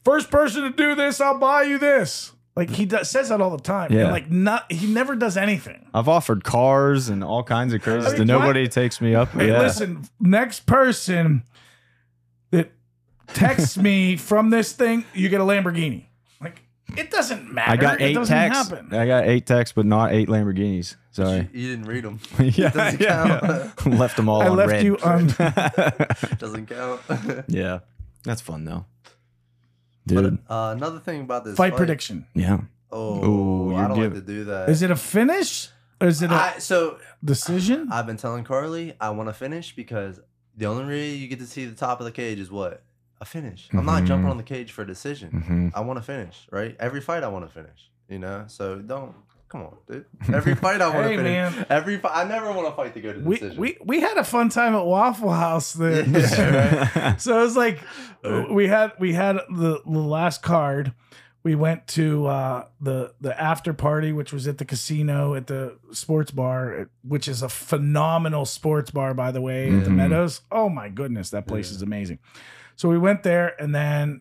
first person to do this, I'll buy you this. Like, he says that all the time. Yeah. Like, he never does anything. I've offered cars and all kinds of crazy and nobody takes me up. Hey, listen, next person that texts me from this thing, you get a Lamborghini. Like, it doesn't matter. I got 8 texts. I got 8 texts, but not 8 Lamborghinis. Sorry. You didn't read them. It doesn't count. Left them all on red. Doesn't count. Yeah. That's fun, though. Dude. But, another thing about this fight. Prediction. Yeah. Oh, I don't like to do that. Is it a finish? Or is it a decision? I've been telling Carly I want to finish because the only way you get to see the top of the cage is what? a finish. Mm-hmm. I'm not jumping on the cage for a decision. Mm-hmm. I want to finish, right? Every fight I want to finish, you know? So don't, come on, dude. Every fight I want to finish. Man. I never want to fight to go to decision. We had a fun time at Waffle House there. Yeah, right? So it was like, we had the last card. We went to the after party, which was at the casino at the sports bar, which is a phenomenal sports bar, by the way, at the Meadows. Oh, my goodness. That place is amazing. So we went there, and then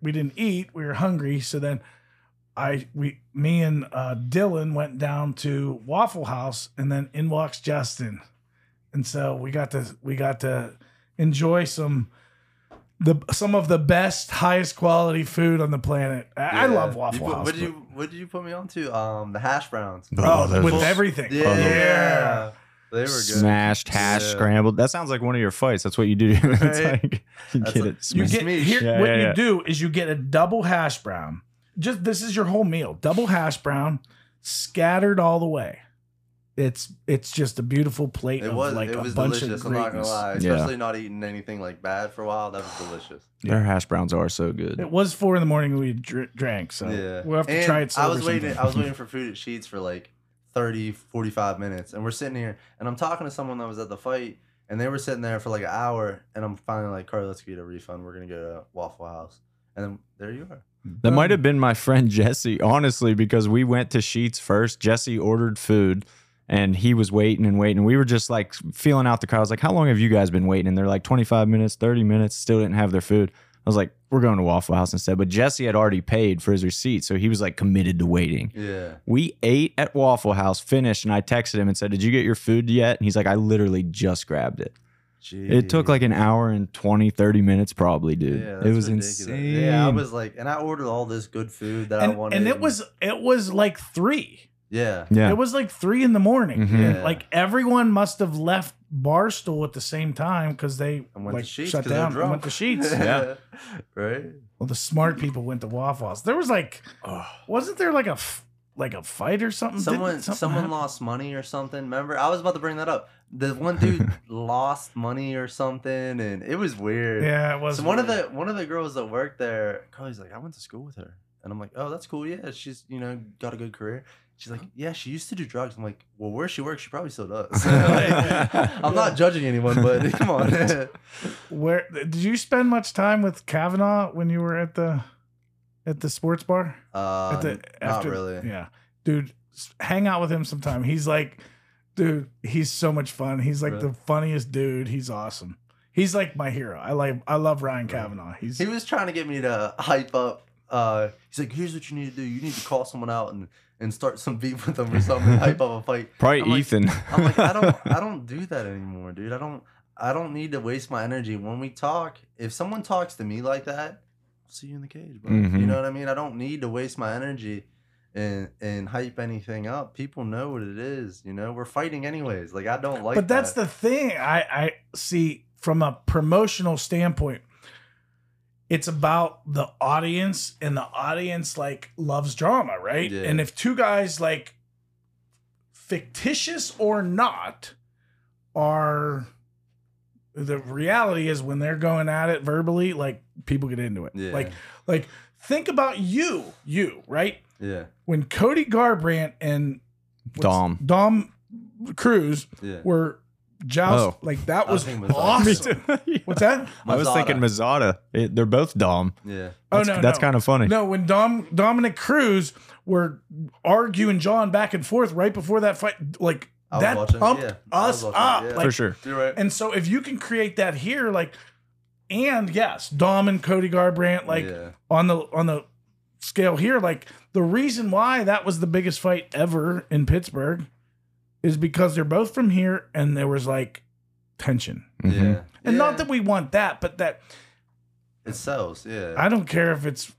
we didn't eat. We were hungry. So then me and Dylan went down to Waffle House, and then in walks Justin. And so we got to enjoy some of the best, highest quality food on the planet. I love Waffle House. What did you put me on to? The hash browns. Oh, with everything. Yeah. They were good. Smashed, hash, scrambled. That sounds like one of your fights. That's what you do. It's right? Like, you that's get what, it smashed. You do is you get a double hash brown. Just this is your whole meal. Double hash brown, scattered all the way. It's just a beautiful plate. It was a bunch delicious. Of I'm not gonna lie, especially not eating anything like bad for a while. That was delicious. Their hash browns are so good. It was 4 a.m. we drank, so we'll have to try it. I was waiting for food at Sheetz for like 30-45 minutes, and we're sitting here, and I'm talking to someone that was at the fight, and they were sitting there for like an hour, and I'm finally like, Carl, let's get a refund. We're gonna go to Waffle House, and then there you are. That might have been my friend Jesse, honestly, because we went to Sheetz first. Jesse ordered food. And he was waiting. We were just like feeling out the crowd. I was like, how long have you guys been waiting? And they're like 25 minutes, 30 minutes, still didn't have their food. I was like, we're going to Waffle House instead. But Jesse had already paid for his receipt, so he was like committed to waiting. Yeah. We ate at Waffle House, finished, and I texted him and said, did you get your food yet? And he's like, I literally just grabbed it. Jeez. It took like an hour and 20-30 minutes probably, dude. Yeah, it was ridiculous. Insane. Yeah, I was like, and I ordered all this good food that I wanted. And it was like 3. Yeah. It was like 3 a.m. Mm-hmm. Yeah. Like everyone must have left Barstool at the same time because they like shut down and went to Sheetz. Yeah. Right. Well, the smart people went to Waffle House. There was like, wasn't there like a fight or something? Someone lost money or something. Remember, I was about to bring that up. The one dude lost money or something, and it was weird. Yeah, it was. So one of the girls that worked there, Carly's like, I went to school with her, and I'm like, oh, that's cool. Yeah, she's got a good career. She's like, yeah, she used to do drugs. I'm like, well, where she works, she probably still does. Like, I'm not judging anyone, but come on. Where did you spend much time with Kavanaugh when you were at the sports bar? Not really. Yeah, dude, hang out with him sometime. He's like, dude, he's so much fun. He's like the funniest dude. He's awesome. He's like my hero. I love Ryan Kavanaugh. He was trying to get me to hype up. He's like, here's what you need to do. You need to call someone out and start some beef with them or something, hype up a fight. Probably I'm Ethan. Like, I'm like, I don't do that anymore, dude. I don't need to waste my energy. When we talk, if someone talks to me like that, I'll see you in the cage, bro. Mm-hmm. You know what I mean? I don't need to waste my energy and hype anything up. People know what it is, you know? We're fighting anyways. Like, I don't like that. But that's the thing. I see from a promotional standpoint, it's about the audience, and the audience like loves drama, right? Yeah. And if two guys, like fictitious or not, are the reality is when they're going at it verbally, like people get into it. Yeah. Like think about you, right? Yeah. When Cody Garbrandt and Dom Cruz were joust, like that was awesome. Yeah. What's that? Mazzata. I was thinking Mazzata. They're both Dom. Yeah. That's kind of funny. No, when Dominic Cruz were arguing John back and forth right before that fight, like that pumped us up. Yeah. Like, for sure. You're right. And so if you can create that here, like, and yes, Dom and Cody Garbrandt, like on the scale here, like the reason why that was the biggest fight ever in Pittsburgh is because they're both from here, and there was like tension. Mm-hmm. Yeah. And not that we want that, but that it sells. Yeah. I don't care if it's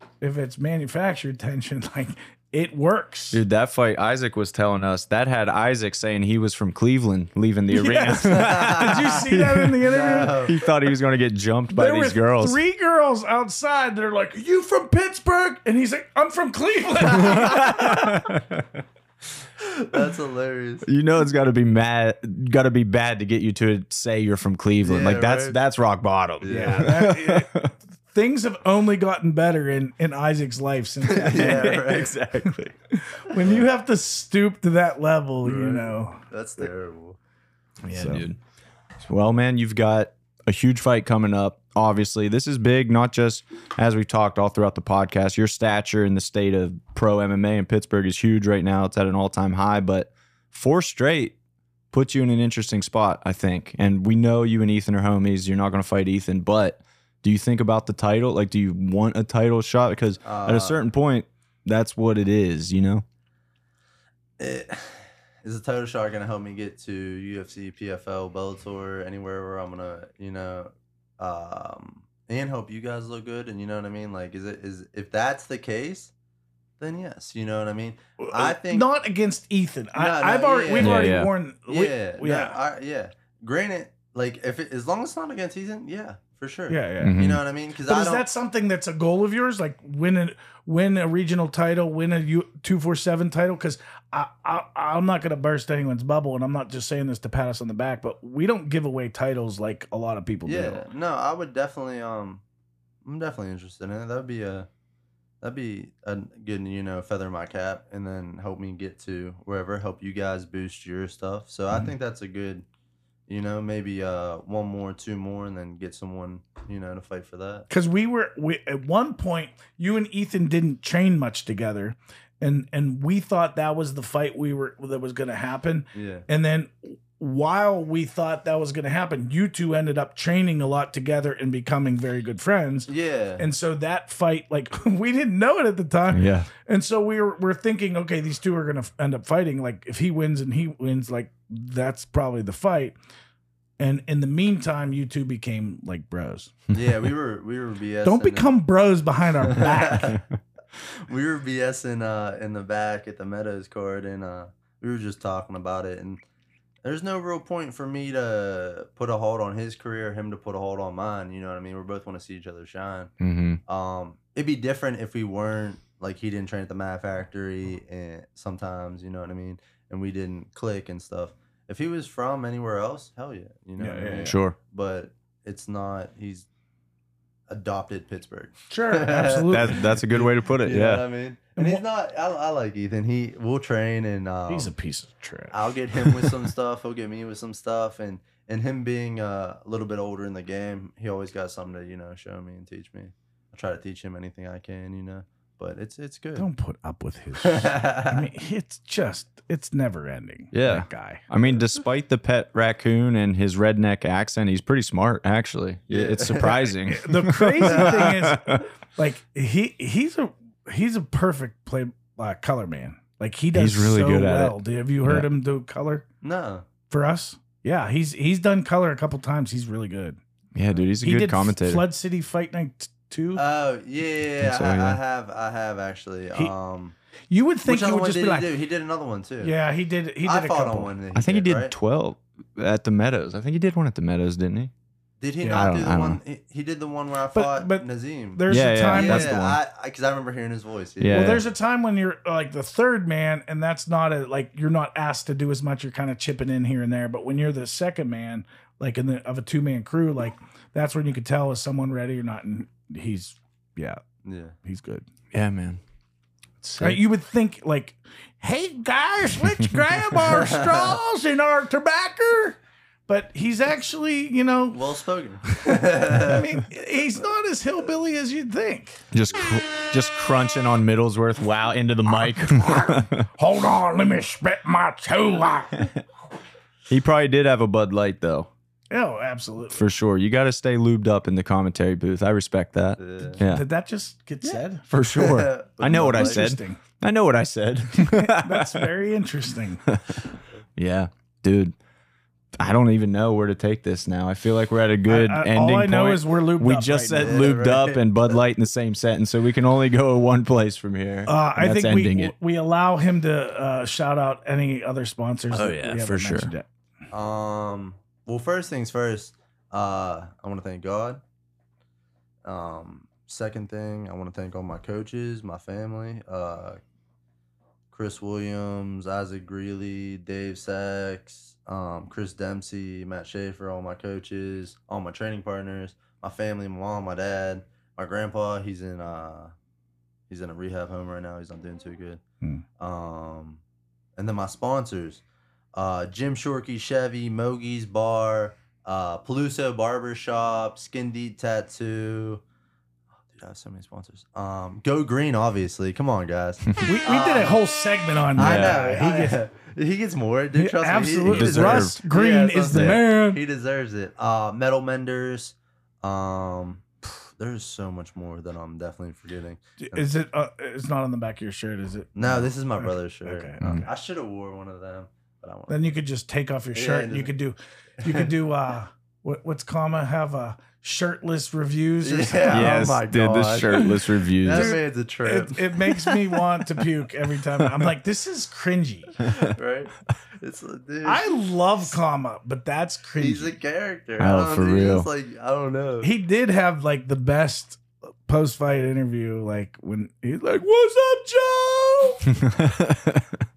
manufactured tension, like it works. Dude, that fight Isaac was telling us, that had Isaac saying he was from Cleveland leaving the arena. Did you see that in the interview? No. He thought he was going to get jumped by these girls. 3 girls outside. They're like, you from Pittsburgh? And he's like, I'm from Cleveland. That's hilarious. You know it's got to be bad to get you to say you're from Cleveland. Yeah, like that's right? That's rock bottom. Yeah. Things have only gotten better in Isaac's life since that. Yeah, right. Exactly. When you have to stoop to that level, right. You know. That's terrible. Yeah, so, dude. Well, man, you've got a huge fight coming up. Obviously, this is big, not just as we've talked all throughout the podcast. Your stature in the state of pro MMA in Pittsburgh is huge right now. It's at an all-time high, but 4 straight puts you in an interesting spot, I think. And we know you and Ethan are homies. You're not going to fight Ethan, but do you think about the title? Like, do you want a title shot? Because at a certain point, that's what it is, you know? Is the title shot going to help me get to UFC, PFL, Bellator, anywhere where I'm going to, you know, and help you guys look good? And you know what I mean? Like, if that's the case, then yes, you know what I mean? I think not against Ethan. We've already warned. Granted, like, as long as it's not against Ethan, yeah, for sure. Yeah, yeah. Mm-hmm. You know what I mean? Because is that something that's a goal of yours? Like, win a regional title, win a 247 title? Because I'm not going to burst anyone's bubble, and I'm not just saying this to pat us on the back, but we don't give away titles like a lot of people do. Yeah, no, I would definitely, I'm definitely interested in it. That'd be a good, you know, feather in my cap, and then help me get to wherever, help you guys boost your stuff. So I think that's a good. You know, maybe 1 more, 2 more, and then get someone, you know, to fight for that. Because we at one point, you and Ethan didn't train much together, and we thought that was the fight that was going to happen. Yeah. And then while we thought that was going to happen, you two ended up training a lot together and becoming very good friends. Yeah. And so that fight, like, we didn't know it at the time. Yeah. And so we're thinking, okay, these two are going to end up fighting. Like, if he wins and he wins, like, that's probably the fight. And in the meantime, you two became like bros. Yeah, we were BSing. Don't become bros behind our back. We were BSing in the back at the Meadows card, and we were just talking about it. And there's no real point for me to put a hold on his career, him to put a hold on mine. You know what I mean? We both want to see each other shine. Mm-hmm. It'd be different if we weren't, like, he didn't train at the Mat Factory, and sometimes, you know what I mean, and we didn't click and stuff. If he was from anywhere else, hell yeah, you know. Yeah, sure. But it's not. He's adopted Pittsburgh. Sure, absolutely. That's a good way to put it. You know what I mean. And he's not. I like Ethan. He will train, and he's a piece of trash. I'll get him with some stuff. He'll get me with some stuff, and him being a little bit older in the game, he always got something to, you know, show me and teach me. I try to teach him anything I can, you know. But it's good. Don't put up with his. I mean, it's never ending. Yeah, that guy. I mean, despite the pet raccoon and his redneck accent, he's pretty smart, actually. Yeah. It's surprising. The crazy thing is, like, he's a perfect color man. Like, he does. He's really so good at it. Have you heard him do color? No. For us, yeah, he's done color a couple times. He's really good. Yeah, dude, he's a good commentator. Flood City Fight Night. Too? Oh yeah, so, yeah. I have actually. You would think he would just be like, he did another one too. Yeah, he did. He did a couple. On one I think he did right? 12 at the Meadows. I think he did one at the Meadows, didn't he? Did he not do the one? He did the one where I fought Nazim. There's a time. Yeah, that's the one. Because I remember hearing his voice. Yeah. Well, there's a time when you're like the third man, and that's not you're not asked to do as much. You're kind of chipping in here and there. But when you're the second man, like of a 2-man crew, like that's when you could tell is someone ready or not. And he's he's good. Yeah, man. Right, you would think, like, hey guys, let's grab our straws and our tobacco, but he's actually, you know, well spoken. I mean, he's not as hillbilly as you'd think. Just crunching on Middlesworth into the mic. Hold on, let me spit my toe out. He probably did have a Bud Light though. Oh, absolutely. For sure. You got to stay lubed up in the commentary booth. I respect that. Yeah. Did that just get said? For sure. I know what I said. That's very interesting. Yeah. Dude, I don't even know where to take this now. I feel like we're at a good ending point. All I know is we're looped up. We just said lubed up and Bud Light in the same sentence, so we can only go one place from here. I think we allow him to shout out any other sponsors. Oh, yeah, for sure. Well, first things first, I want to thank God. Second thing, I want to thank all my coaches, my family, Chris Williams, Isaac Greeley, Dave Sachs, Chris Dempsey, Matt Schaefer, all my coaches, all my training partners, my family, my mom, my dad, my grandpa. He's in a rehab home right now. He's not doing too good. And then my sponsors, Jim Shorkey, Chevy, Mogi's Bar, Peluso Barbershop, Skin Deep Tattoo. I have so many sponsors. Go Green, obviously. Come on, guys. we did a whole segment on that. I know. He gets more. Dude, trust me. Absolutely. Russ Green is the man. He deserves it. Metal Menders. There's so much more that I'm definitely forgetting. Is it? It's not on the back of your shirt, is it? No, this is my brother's shirt. Okay. I should have wore one of them, but I won't. Then you could just take off your shirt. And you could do. What's Karma have a. Shirtless reviews or something. Yes, oh my God. Did the shirtless reviews. That man's a trip. It makes me want to puke every time. I'm like, this is cringy. Right? Dude. I love Karma, but that's cringy. He's a character. Oh, for real. It's like, I don't know. He did have like the best post-fight interview, like when he's like, what's up, Joe?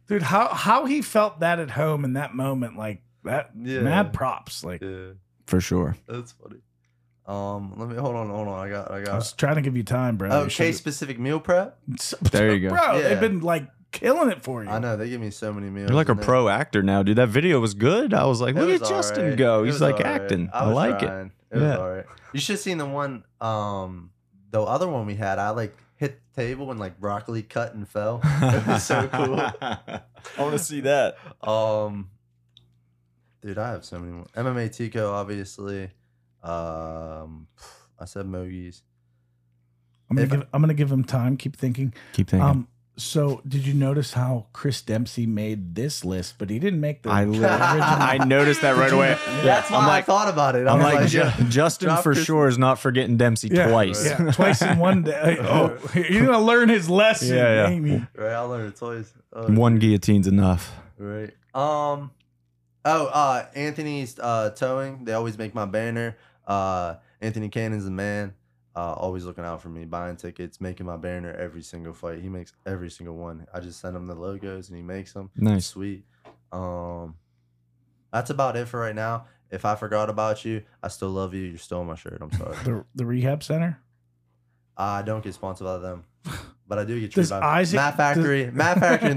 Dude, how he felt that at home in that moment, like that, mad props. Like, yeah. For sure. That's funny. Let me hold on. I was trying to give you time, bro. Oh, Case Specific meal prep. There you go, bro. Yeah. They've been like killing it for you. I know they give me so many meals. You're like a pro actor now, dude. That video was good. I was like, look at Justin go. He's like acting. I like it. It was all right. You should have seen the one. The other one we had. I like hit the table and like broccoli cut and fell. It was so cool. I want to see that. Dude, I have so many more. MMA Tico, obviously. I said Mogies. I'm gonna give him time. Keep thinking. So did you notice how Chris Dempsey made this list, but he didn't make the original? I noticed that right away. That's why I thought about it. I'm like, Justin for sure is not forgetting Dempsey twice. Yeah, twice in one day. Oh, you're gonna learn his lesson, Amy. Right, I learned it twice. Oh, one guillotine's enough. Right. Anthony's towing. They always make my banner. Anthony Cannon's the man, always looking out for me, buying tickets, making my banner every single fight. He makes every single one. I just send him the logos and he makes them. Nice. Sweet. That's about it for right now. If I forgot about you, I still love you. You're still on my shirt. I'm sorry. The rehab center? I don't get sponsored by them, but I do get treated by Mat Factory and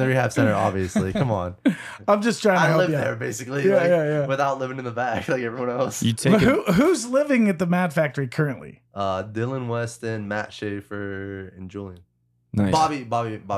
the rehab center, obviously. Come on. I'm just trying to help you. I live there, basically, without living in the back like everyone else. Who's living at the Mat Factory currently? Dylan Weston, Matt Schaefer, and Julian. Nice. Bobby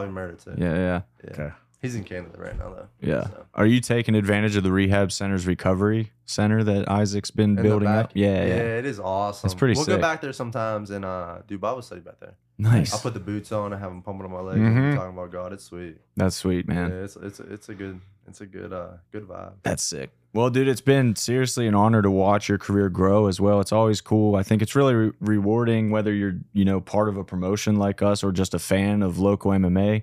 Murder, too. Yeah. Okay. He's in Canada right now, though. Yeah. So. Are you taking advantage of the rehab center's recovery center that Isaac's been building up? Yeah, it is awesome. It's pretty sick. We'll go back there sometimes and do Bible study back there. Nice. I'll put the boots on. I have them pumping on my legs. Mm-hmm. Talking about God. It's sweet. That's sweet, man. Yeah, it's a good vibe. That's sick. Well, dude, it's been seriously an honor to watch your career grow as well. It's always cool. I think it's really rewarding whether you're, part of a promotion like us or just a fan of local MMA.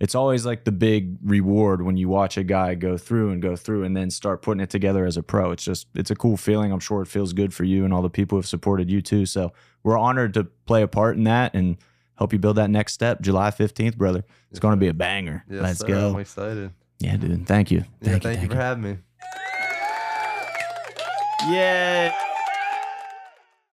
It's always like the big reward when you watch a guy go through and then start putting it together as a pro. It's a cool feeling. I'm sure it feels good for you and all the people who have supported you too. So we're honored to play a part in that and help you build that next step. July 15th, brother. It's going to be a banger. Yes, Let's go. I'm excited. Yeah, dude. Thank you. Thank you for having me. Yeah.